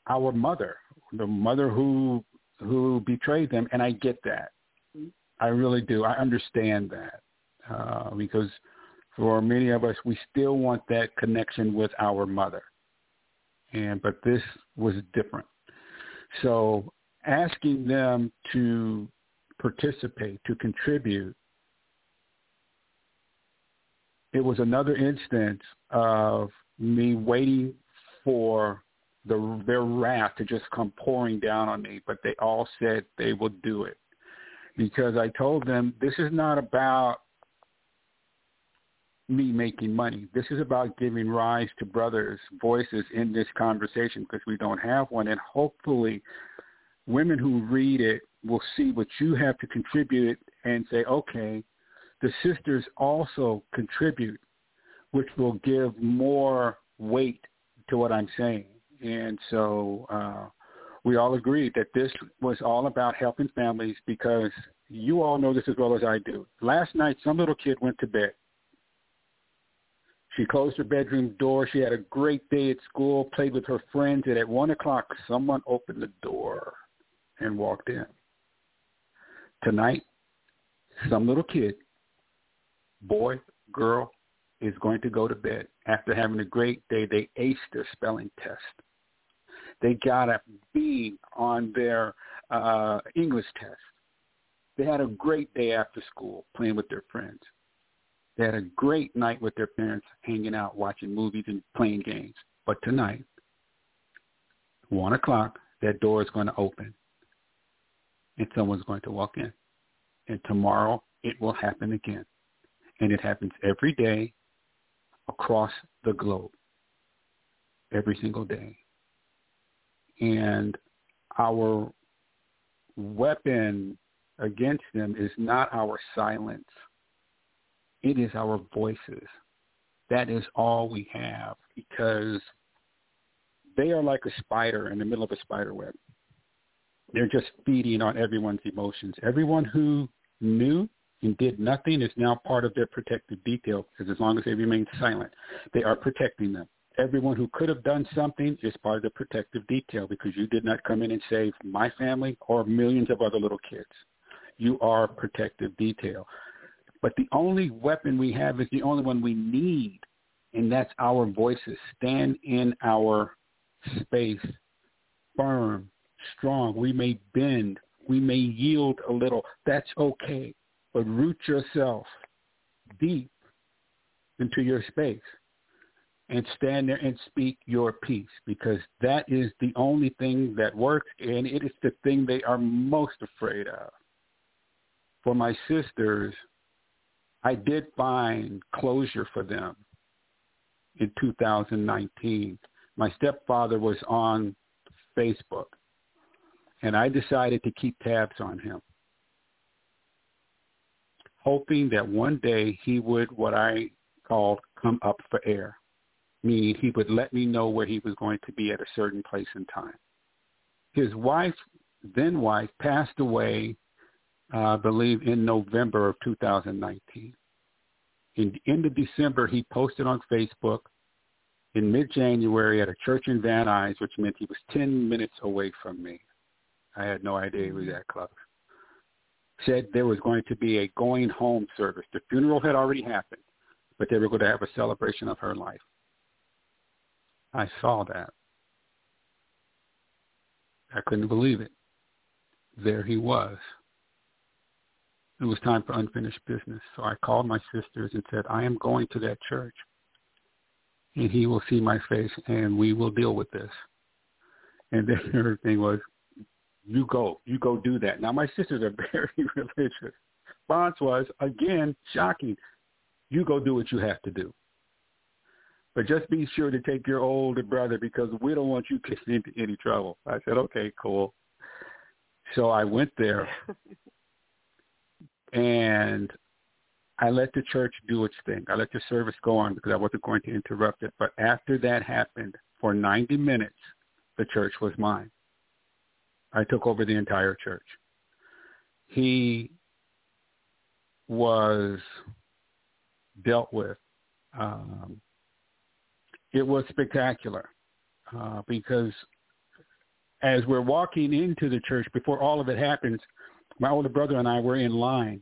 our mother, the mother who, who betrayed them. And I get that. I really do. I understand that uh, because for many of us, we still want that connection with our mother. And, but this was different. So asking them to participate, to contribute, it was another instance of me waiting for the, their wrath to just come pouring down on me, but they all said they will do it. Because I told them, this is not about me making money. This is about giving rise to brothers' voices in this conversation, because we don't have one. And hopefully women who read it will see what you have to contribute and say, okay, the sisters also contribute, which will give more weight to what I'm saying. And so uh, we all agreed that this was all about helping families, because you all know this as well as I do. Last night, some little kid went to bed. She closed her bedroom door. She had a great day at school, played with her friends, and at one o'clock, someone opened the door and walked in. Tonight, some little kid, boy, girl, is going to go to bed after having a great day. They aced their spelling test. They got a B on their uh, English test. They had a great day after school playing with their friends. They had a great night with their parents, hanging out, watching movies and playing games. But tonight, one o'clock, that door is going to open, and someone's going to walk in. And tomorrow, it will happen again. And it happens every day across the globe, every single day. And our weapon against them is not our silence. It is our voices. That is all we have, because they are like a spider in the middle of a spider web. They're just feeding on everyone's emotions. Everyone who knew and did nothing is now part of their protective detail, because as long as they remain silent, they are protecting them. Everyone who could have done something is part of the protective detail, because you did not come in and save my family or millions of other little kids. You are protective detail. But the only weapon we have is the only one we need, and that's our voices. Stand in our space, firm, strong. We may bend. We may yield a little. That's okay. But root yourself deep into your space and stand there and speak your piece, because that is the only thing that works, and it is the thing they are most afraid of. For my sisters, I did find closure for them in two thousand nineteen. My stepfather was on Facebook, and I decided to keep tabs on him, hoping that one day he would, what I called, come up for air, meaning he would let me know where he was going to be at a certain place and time. His wife, then wife, passed away, uh, I believe, in November of two thousand nineteen. In end of December, he posted on Facebook. In mid-January at a church in Van Nuys, which meant he was ten minutes away from me. I had no idea he was that close. Said there was going to be a going home service. The funeral had already happened, but they were going to have a celebration of her life. I saw that. I couldn't believe it. There he was. It was time for unfinished business. So I called my sisters and said, I am going to that church, and he will see my face, and we will deal with this. And then everything was, you go, you go do that. Now, my sisters are very religious. Response was, again, shocking. You go do what you have to do. But just be sure to take your older brother because we don't want you getting into any trouble. I said, okay, cool. So I went there, and I let the church do its thing. I let the service go on because I wasn't going to interrupt it. But after that happened, for ninety minutes, the church was mine. I took over the entire church. He was dealt with. Um, it was spectacular uh, because as we're walking into the church, before all of it happens, my older brother and I were in line.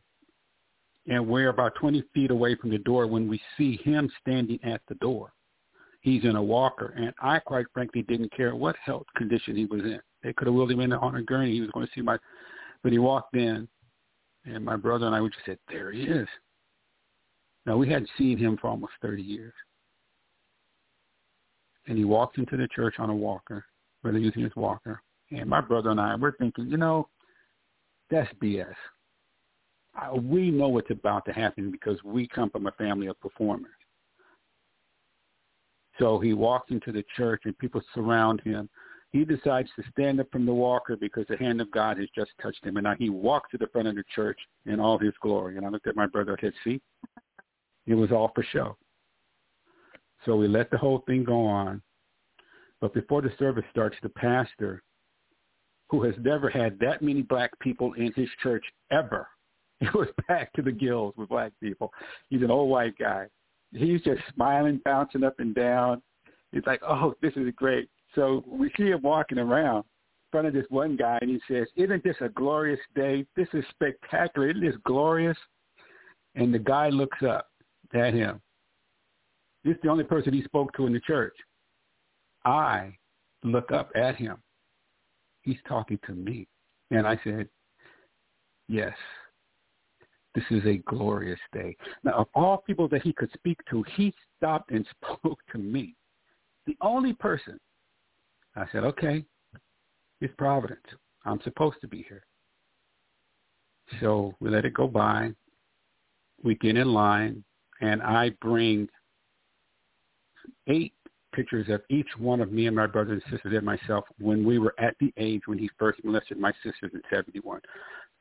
And we're about twenty feet away from the door when we see him standing at the door. He's in a walker, and I quite frankly didn't care what health condition he was in. They could have wheeled him in on a gurney. He was going to see my – but he walked in, and my brother and I just said, there he is. Now, we hadn't seen him for almost thirty years. And he walked into the church on a walker, really using his walker. And my brother and I were thinking, you know, that's B S. We know what's about to happen because we come from a family of performers. So he walked into the church and people surround him. He decides to stand up from the walker because the hand of God has just touched him. And now he walked to the front of the church in all his glory. And I looked at my brother and said, see, it was all for show. So we let the whole thing go on. But before the service starts, the pastor, who has never had that many black people in his church ever, it was back to the gills with black people. He's an old white guy. He's just smiling, bouncing up and down. It's like, oh, this is great. So we see him walking around in front of this one guy, and he says, isn't this a glorious day? This is spectacular. Isn't this glorious? And the guy looks up at him. This is the only person he spoke to in the church. I look up at him. He's talking to me. And I said, yes. This is a glorious day. Now, of all people that he could speak to, he stopped and spoke to me. The only person. I said, okay, it's Providence. I'm supposed to be here. So we let it go by. We get in line, and I bring eight pictures of each one of me and my brother and sisters and myself when we were at the age when he first molested my sisters in seventy-one.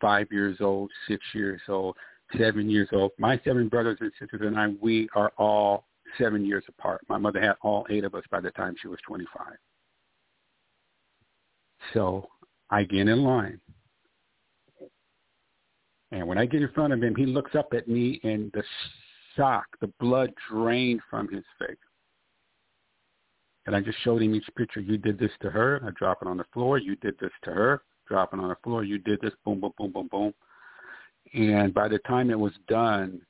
Five years old, six years old, seven years old. My seven brothers and sisters and I, we are all seven years apart. My mother had all eight of us by the time she was twenty-five. So I get in line. And when I get in front of him, he looks up at me and the shock, the blood drained from his face. And I just showed him each picture. You did this to her. I drop it on the floor. You did this to her. Dropping on the floor, you did this, boom, boom, boom, boom, boom. And by the time it was done,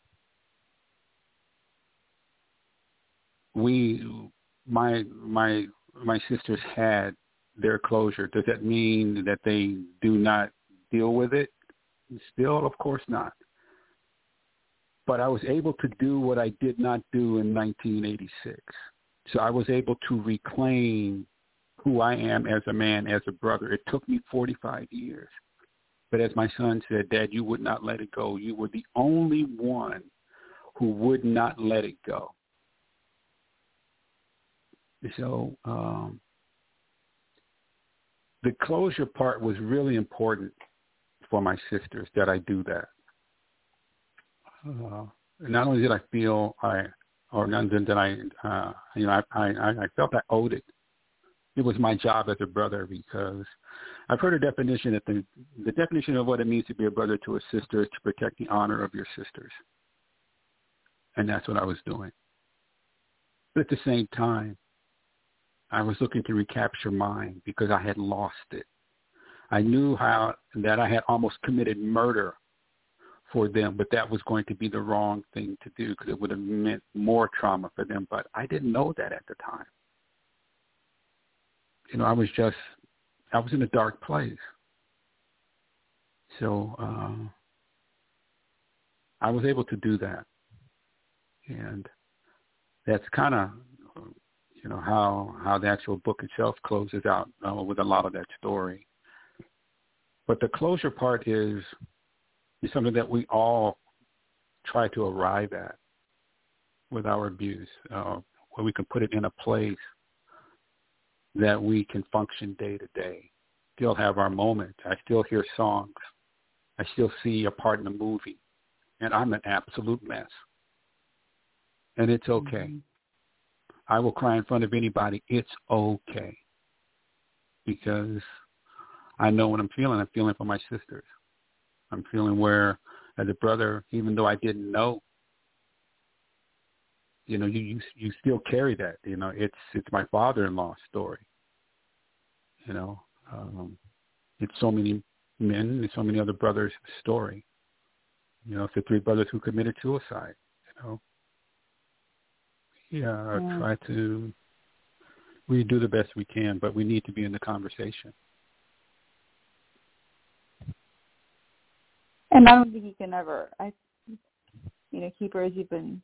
we, my, my, my sisters had their closure. Does that mean that they do not deal with it? Still, of course not. But I was able to do what I did not do in nineteen eighty-six. So I was able to reclaim who I am as a man, as a brother. It took me forty-five years. But as my son said, Dad, you would not let it go. You were the only one who would not let it go. So um, the closure part was really important for my sisters that I do that. Uh, not only did I feel I, or not only did I, uh, you know, I, I, I felt I owed it. It was my job as a brother because I've heard a definition that the, the definition of what it means to be a brother to a sister is to protect the honor of your sisters. And that's what I was doing. But at the same time, I was looking to recapture mine because I had lost it. I knew how that I had almost committed murder for them, but that was going to be the wrong thing to do because it would have meant more trauma for them. But I didn't know that at the time. You know, I was just, I was in a dark place. So uh, I was able to do that. And that's kind of, you know, how, how the actual book itself closes out uh, with a lot of that story. But the closure part is, is something that we all try to arrive at with our abuse, uh, where we can put it in a place that we can function day to day, still have our moments. I still hear songs. I still see a part in a movie, and I'm an absolute mess. And it's okay. Mm-hmm. I will cry in front of anybody. It's okay. Because I know what I'm feeling. I'm feeling for my sisters. I'm feeling where, as a brother, even though I didn't know, you know, you, you, you still carry that. You know, it's it's my father-in-law's story. You know, um, it's so many men, it's so many other brothers' story. You know, it's the three brothers who committed suicide, you know. Yeah, yeah, try to, we do the best we can, but we need to be in the conversation. And I don't think you can ever, I, you know, Keeper, as you've been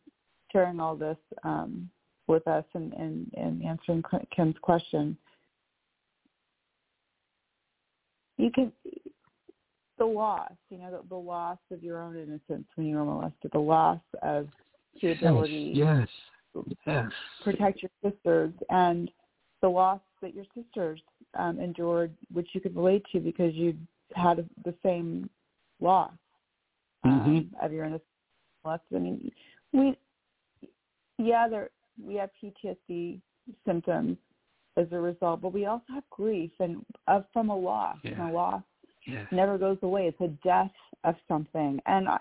sharing all this um, with us and, and, and answering Kim's question, you can, the loss, you know, the, the loss of your own innocence when you were molested, the loss of your ability. Yes. Yes. Protect your sisters, and the loss that your sisters um, endured, which you could relate to because you had the same loss um, mm-hmm. of your innocence. I mean, we, yeah, there we have P T S D symptoms as a result, but we also have grief and uh, from a loss. Yeah. And a loss yeah. never goes away. It's a death of something, and. I,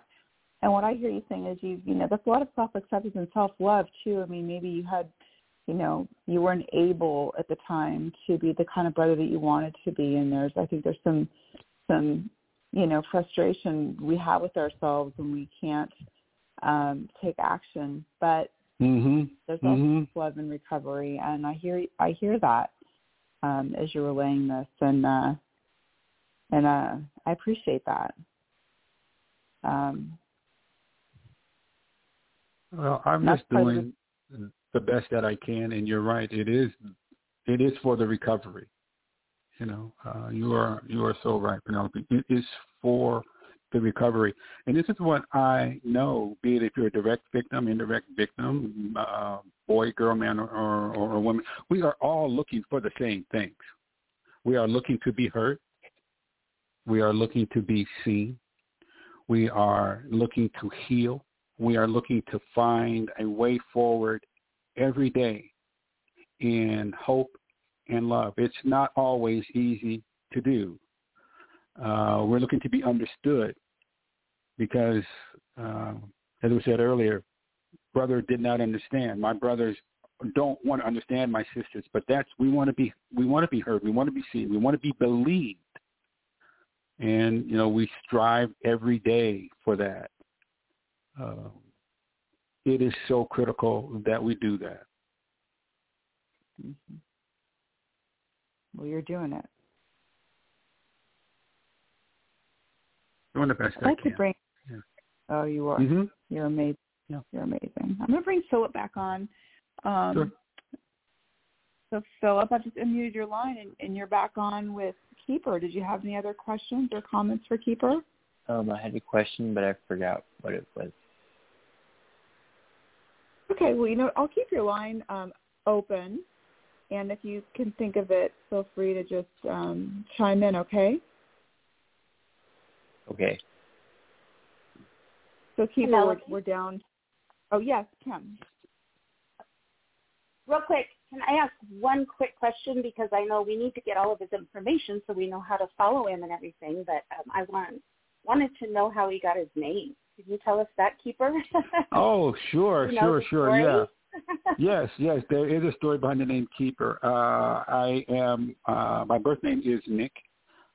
And what I hear you saying is, you you know, that's a lot of self-acceptance and self-love, too. I mean, maybe you had, you know, you weren't able at the time to be the kind of brother that you wanted to be. And there's, I think there's some, some, you know, frustration we have with ourselves when we can't um, take action. But mm-hmm. there's also mm-hmm. love and recovery. And I hear I hear that um, as you're relaying this. And, uh, and uh, I appreciate that. Um Well, I'm just doing the best that I can, and you're right. It is, it is for the recovery. You know, uh, you are you are so right, Penelope. It is for the recovery, and this is what I know. Be it if you're a direct victim, indirect victim, uh, boy, girl, man, or, or, or woman, we are all looking for the same things. We are looking to be heard. We are looking to be seen. We are looking to heal. We are looking to find a way forward every day in hope and love. It's not always easy to do. Uh, we're looking to be understood because, uh, as we said earlier, brother did not understand. My brothers don't want to understand my sisters, but that's we want to be we want to be heard. We want to be seen. We want to be believed, and you know we strive every day for that. Uh, it is so critical that we do that. Mm-hmm. Well, you're doing it. Doing the best I, I like can. To bring, yeah. Oh, you are. Mm-hmm. You're amazing. Yeah. You're amazing. I'm going to bring Philip back on. Um, sure. So, Philip, I just unmuted your line, and, and you're back on with Keeper. Did you have any other questions or comments for Keeper? Um, I had a question, but I forgot what it was. Okay, well, you know, I'll keep your line um, open, and if you can think of it, feel free to just um, chime in, okay? Okay. So, keep we're, we're down. Oh, yes, Kim. Real quick, can I ask one quick question? Because I know we need to get all of his information so we know how to follow him and everything, but um, I want... wanted to know how he got his name. Could you tell us that, Keeper? Oh, sure, you know, sure, sure, yeah. Yes, yes, there is a story behind the name Keeper. Uh, I am, uh, my birth name is Nick,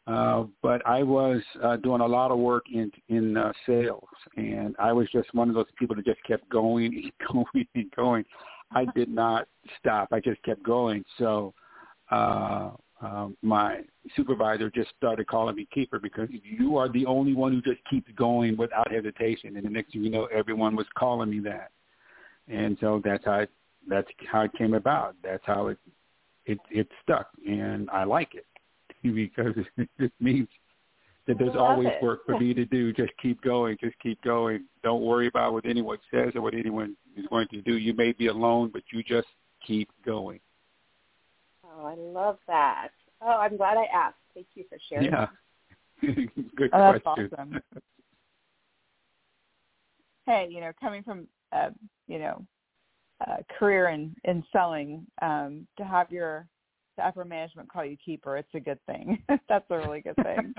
uh, but I was uh, doing a lot of work in in uh, sales, and I was just one of those people that just kept going and going and going. I did not stop. I just kept going. So uh, uh, my supervisor just started calling me Keeper because you are the only one who just keeps going without hesitation. And the next thing you know, everyone was calling me that. And so that's how it, that's how it came about. That's how it, it it stuck, and I like it because it means that there's always it. work for me to do. Just keep going, just keep going. Don't worry about what anyone says or what anyone is going to do. You may be alone, but you just keep going. Oh, I love that. Oh, I'm glad I asked. Thank you for sharing. Yeah, good oh, that's question. Awesome. Hey, you know, coming from. Uh, you know, uh, career in, in selling, um, to have your the upper management call you Keeper, it's a good thing. That's a really good thing.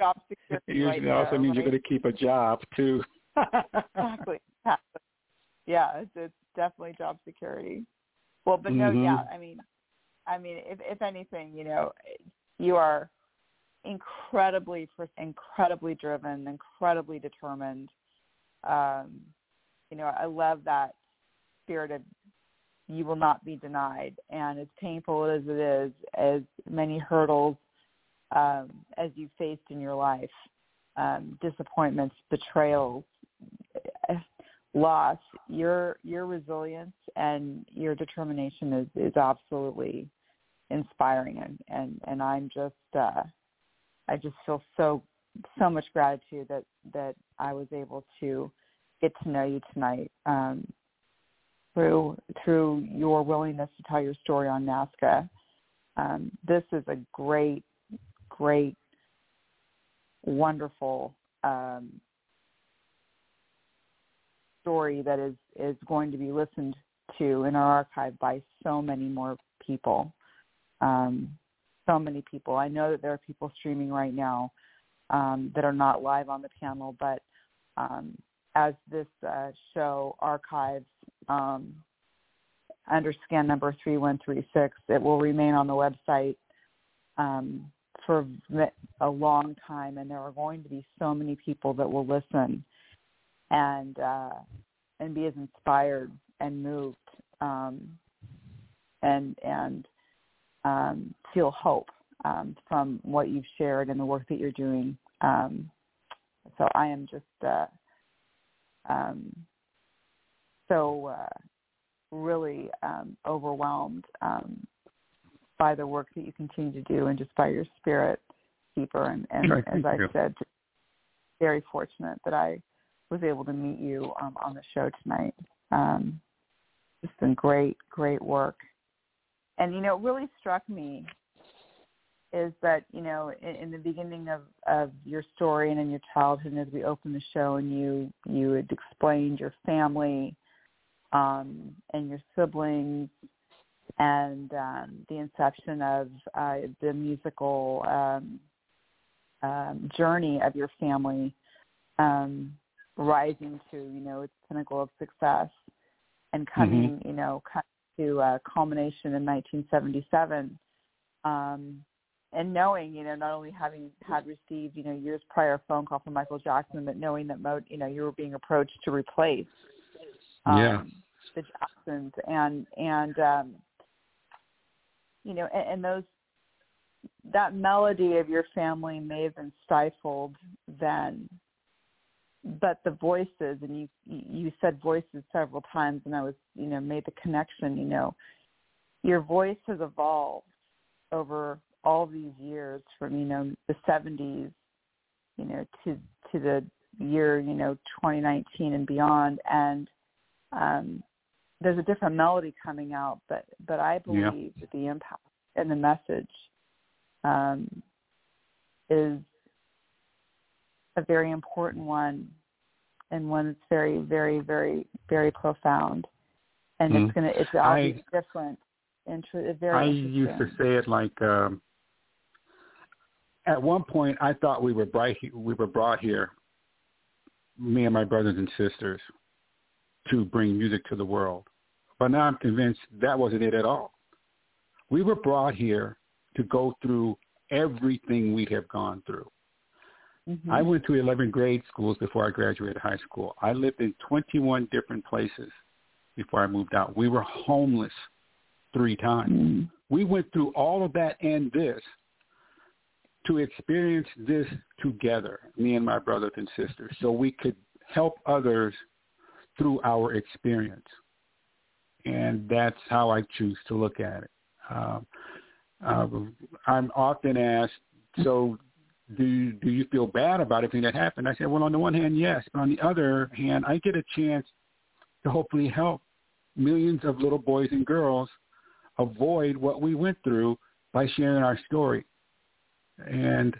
Job security. It usually right also there, means right? You're going to keep a job, too. Exactly. Yeah, it's, it's definitely job security. Well, but no, mm-hmm. yeah, I mean, I mean, if, if anything, you know, you are incredibly, incredibly driven, incredibly determined. Um You know, I love that spirit of you will not be denied. And as painful as it is, as many hurdles um, as you faced in your life, um, disappointments, betrayals, loss, your your resilience and your determination is, is absolutely inspiring. And, and, and I'm just, uh, I just feel so, so much gratitude that, that I was able to get to know you tonight um, through through your willingness to tell your story on NAASCA. Um, this is a great, great, wonderful um, story that is, is going to be listened to in our archive by so many more people, um, so many people. I know that there are people streaming right now um, that are not live on the panel, but um, as this uh, show archives um, under scan number three one three six, it will remain on the website um, for a long time, and there are going to be so many people that will listen and uh, and be as inspired and moved um, and and um, feel hope um, from what you've shared and the work that you're doing. Um, so I am just... Uh, Um, so uh, really um, overwhelmed um, by the work that you continue to do and just by your spirit, Keeper. And, and sure, as I you. said, very fortunate that I was able to meet you um, on the show tonight. Um, it's been great, great work. And, you know, what really struck me is that, you know, in, in the beginning of, of your story and in your childhood, and as we opened the show and you, you had explained your family um, and your siblings and um, the inception of uh, the musical um, um, journey of your family um, rising to, you know, its pinnacle of success and coming, mm-hmm. you know, to a culmination in nineteen seventy-seven. Um, And knowing, you know, not only having had received, you know, years prior a phone call from Michael Jackson, but knowing that, Mo, you know, you were being approached to replace um, yeah. the Jacksons, and and um, you know, and, and those that melody of your family may have been stifled then, but the voices, and you you said voices several times, and I was, you know, made the connection. You know, your voice has evolved over all these years from, you know, the seventies, you know, to to the year, you know, twenty nineteen and beyond. And um, there's a different melody coming out, but, but I believe yeah. that the impact and the message um, is a very important one, and one that's very, very, very, very profound. And mm. it's going to, it's obviously I... different. Inter- very I used to say it like, um, at one point I thought we were bright, we were brought here me and my brothers and sisters to bring music to the world. But now I'm convinced that wasn't it at all. We were brought here to go through everything we have gone through. Mm-hmm. I went to eleven grade schools before I graduated high school. I lived in twenty-one different places before I moved out. We were homeless three times. Mm-hmm. We went through all of that and this to experience this together, me and my brothers and sisters, so we could help others through our experience. And that's how I choose to look at it. Um, uh, I'm often asked, so do you, do you feel bad about everything that happened? I said, well, on the one hand, yes. But on the other hand, I get a chance to hopefully help millions of little boys and girls avoid what we went through by sharing our story. And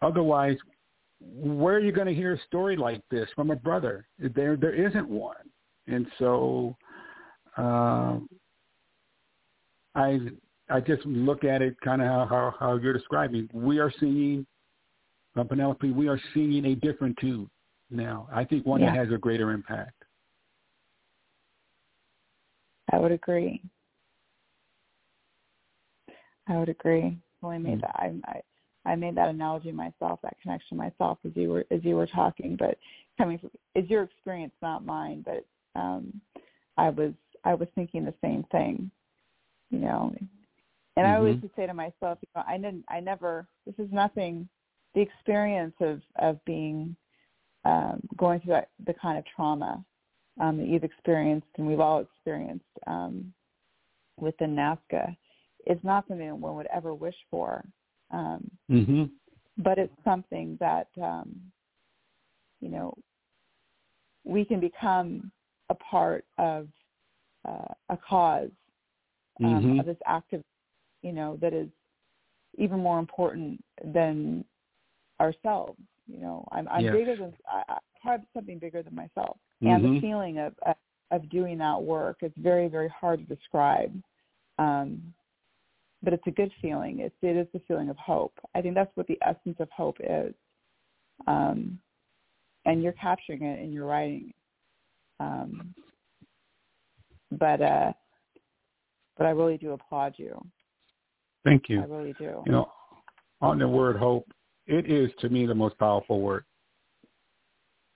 otherwise, where are you going to hear a story like this from a brother? There, there isn't one. And so um, I I just look at it kind of how, how, how you're describing. We are singing, uh, Penelope, we are singing a different tune now. I think one yeah. that has a greater impact. I would agree. I would agree. Well, I made that. I, I I made that analogy myself, that connection myself, as you were as you were talking. But coming from, it's your experience, not mine. But um, I was I was thinking the same thing, you know. And mm-hmm. I always would say to myself, you know, I didn't, I never. This is nothing. The experience of of being um, going through that, the kind of trauma um, that you've experienced, and we've all experienced um, within NAASCA, is not something one would ever wish for. Um, mm-hmm. But it's something that, um, you know, we can become a part of uh, a cause um, mm-hmm. of this activity, you know, that is even more important than ourselves. You know, I'm, I'm yes. bigger than, I, I have something bigger than myself. Mm-hmm. And the feeling of, of, of doing that work is very, very hard to describe. Um, But it's a good feeling. It's, it is the feeling of hope. I think that's what the essence of hope is. Um, and you're capturing it in your writing. Um, but uh, but I really do applaud you. Thank you. I really do. You know, on the word hope, it is to me the most powerful word,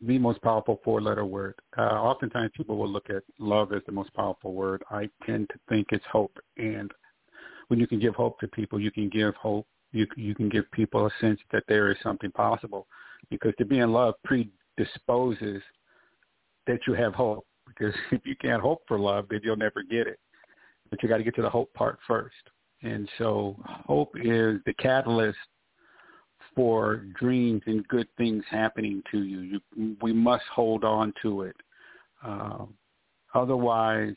the most powerful four-letter word. Uh, oftentimes people will look at love as the most powerful word. I tend to think it's hope. And when you can give hope to people, you can give hope. You you can give people a sense that there is something possible, because to be in love predisposes that you have hope. Because if you can't hope for love, then you'll never get it. But you got to get to the hope part first. And so hope is the catalyst for dreams and good things happening to you. you we must hold on to it. Um, otherwise,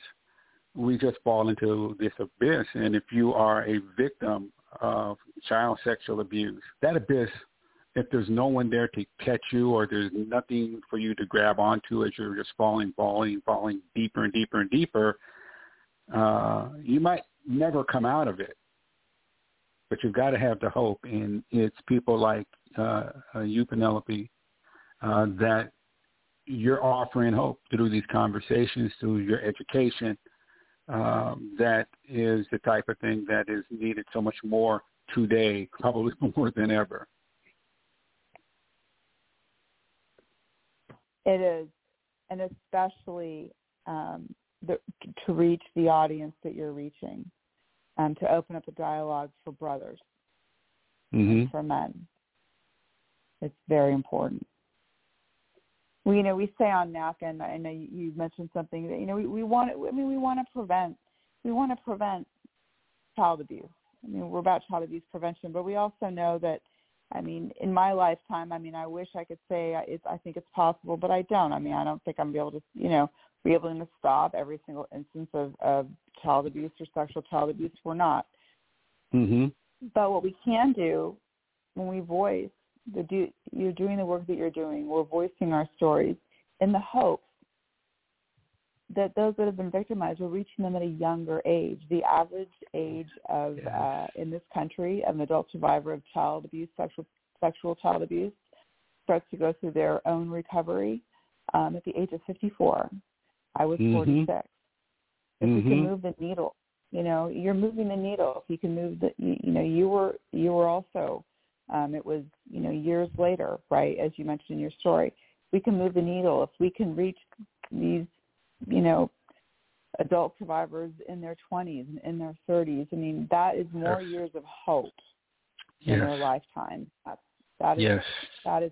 we just fall into this abyss. And if you are a victim of child sexual abuse, that abyss, if there's no one there to catch you or there's nothing for you to grab onto as you're just falling, falling, falling deeper and deeper and deeper, uh, you might never come out of it. But you've got to have the hope. And it's people like uh, you, Penelope, uh, that you're offering hope through these conversations, through your education. Um, that is the type of thing that is needed so much more today, probably more than ever. It is, and especially um, the, to reach the audience that you're reaching, um, to open up a dialogue for brothers, mm-hmm. and for men. It's very important. We, you know, we say on NAASCA, and I know you mentioned something that, you know, we, we want. I mean, we want to prevent. We want to prevent child abuse. I mean, we're about child abuse prevention, but we also know that. I mean, in my lifetime, I mean, I wish I could say it's, I think it's possible, but I don't. I mean, I don't think I'm be able to, you know, be able to stop every single instance of, of child abuse or sexual child abuse. We're not. Mm-hmm. But what we can do when we voice. The do, you're doing the work that you're doing. We're voicing our stories in the hope that those that have been victimized, we're reaching them at a younger age. The average age of yes. uh, in this country of an adult survivor of child abuse, sexual sexual child abuse, starts to go through their own recovery um, at the age of fifty-four. I was mm-hmm. forty-six. If mm-hmm. you can move the needle, you know, you're moving the needle. If you can move the, you, you know, you were, you were also, um, it was, you know, years later, right, as you mentioned in your story, we can move the needle. If we can reach these, you know, adult survivors in their twenties and in their thirties, I mean, that is more yes. years of hope yes. in their lifetime. That, that is, yes. that is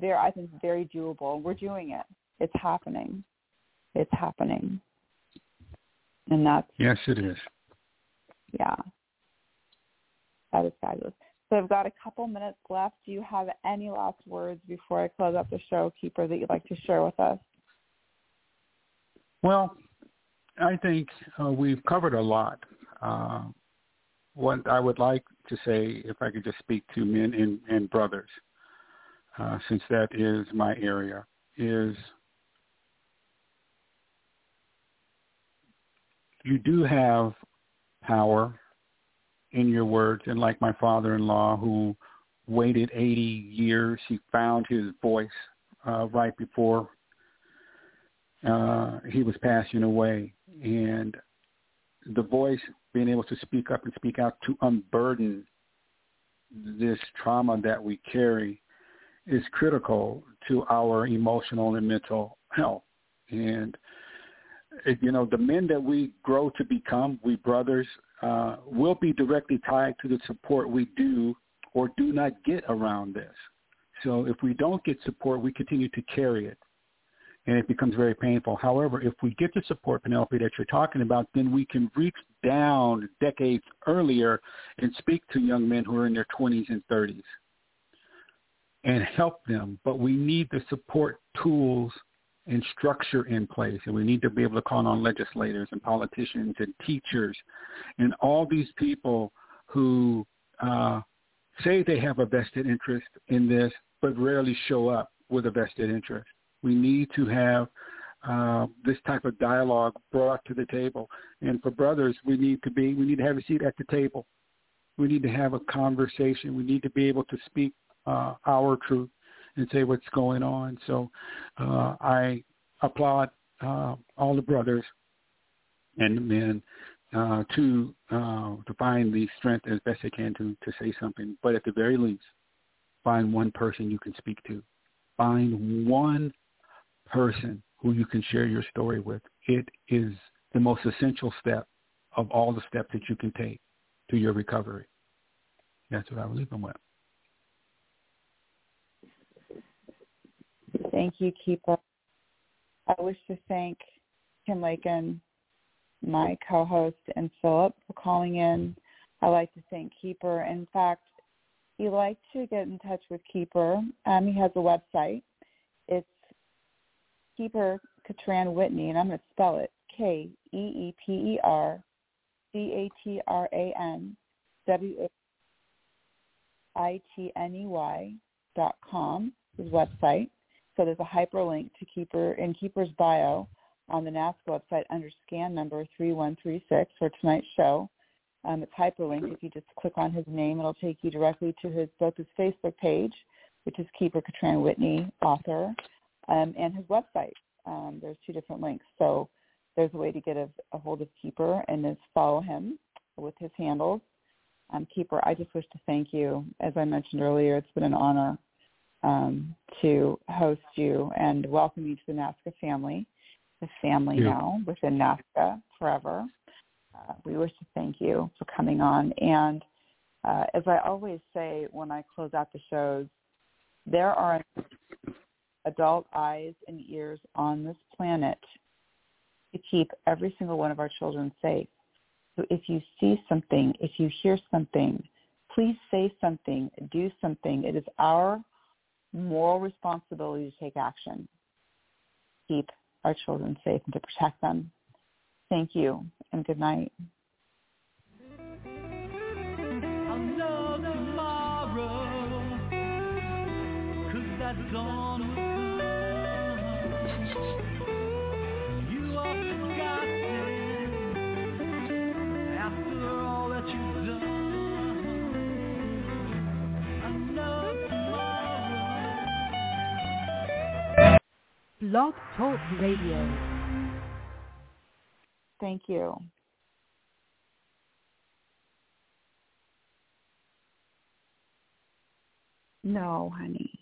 there. I think very doable. We're doing it. It's happening. It's happening. And that's yes, it is. Yeah, that is fabulous. So I've got a couple minutes left. Do you have any last words before I close up the show, Keeper, that you'd like to share with us? Well, I think uh, we've covered a lot. Uh, what I would like to say, if I could just speak to men and, and brothers, uh, since that is my area, is you do have power in your words. And like my father-in-law, who waited eighty years, he found his voice uh, right before uh, he was passing away. And the voice, being able to speak up and speak out to unburden this trauma that we carry, is critical to our emotional and mental health. And you know, the men that we grow to become, we brothers, uh, will be directly tied to the support we do or do not get around this. So if we don't get support, we continue to carry it, and it becomes very painful. However, if we get the support, Penelope, that you're talking about, then we can reach down decades earlier and speak to young men who are in their twenties and thirties and help them. But we need the support tools and structure in place, and we need to be able to call on legislators and politicians and teachers and all these people who uh, say they have a vested interest in this but rarely show up with a vested interest. We need to have uh, this type of dialogue brought to the table. And for brothers, we need to be, we need to have a seat at the table. We need to have a conversation. We need to be able to speak uh, our truth and say what's going on. So uh, I applaud uh, all the brothers and the men uh, to uh, to find the strength as best they can to, to say something. But at the very least, find one person you can speak to. Find one person who you can share your story with. It is the most essential step of all the steps that you can take to your recovery. That's what I would leave them with. Thank you, Keeper. I wish to thank Kim Lakin, my co-host, and Philip for calling in. I'd like to thank Keeper. In fact, if you'd like to get in touch with Keeper, um, he has a website. It's Keeper Catran-Whitney, and I'm going to spell it K E E P E R C A T R A N W H I T N E Y dot com, his website. So there's a hyperlink to Keeper in Keeper's bio on the NAASCA website under SCAN number three one three six for tonight's show. Um, it's hyperlinked. If you just click on his name, it'll take you directly to his both his Facebook page, which is Keeper Catran-Whitney, author, um, and his website. Um, there's two different links. So there's a way to get a, a hold of Keeper and is follow him with his handles. Um, Keeper, I just wish to thank you. As I mentioned earlier, it's been an honor Um, to host you and welcome you to the NAASCA family, the family yeah. now within NAASCA forever. Uh, we wish to thank you for coming on. And uh, as I always say when I close out the shows, there are adult eyes and ears on this planet to keep every single one of our children safe. So if you see something, if you hear something, please say something, do something. It is our moral responsibility to take action, keep our children safe, and to protect them. Thank you, and good night. Blog Talk Radio. Thank you. No, honey.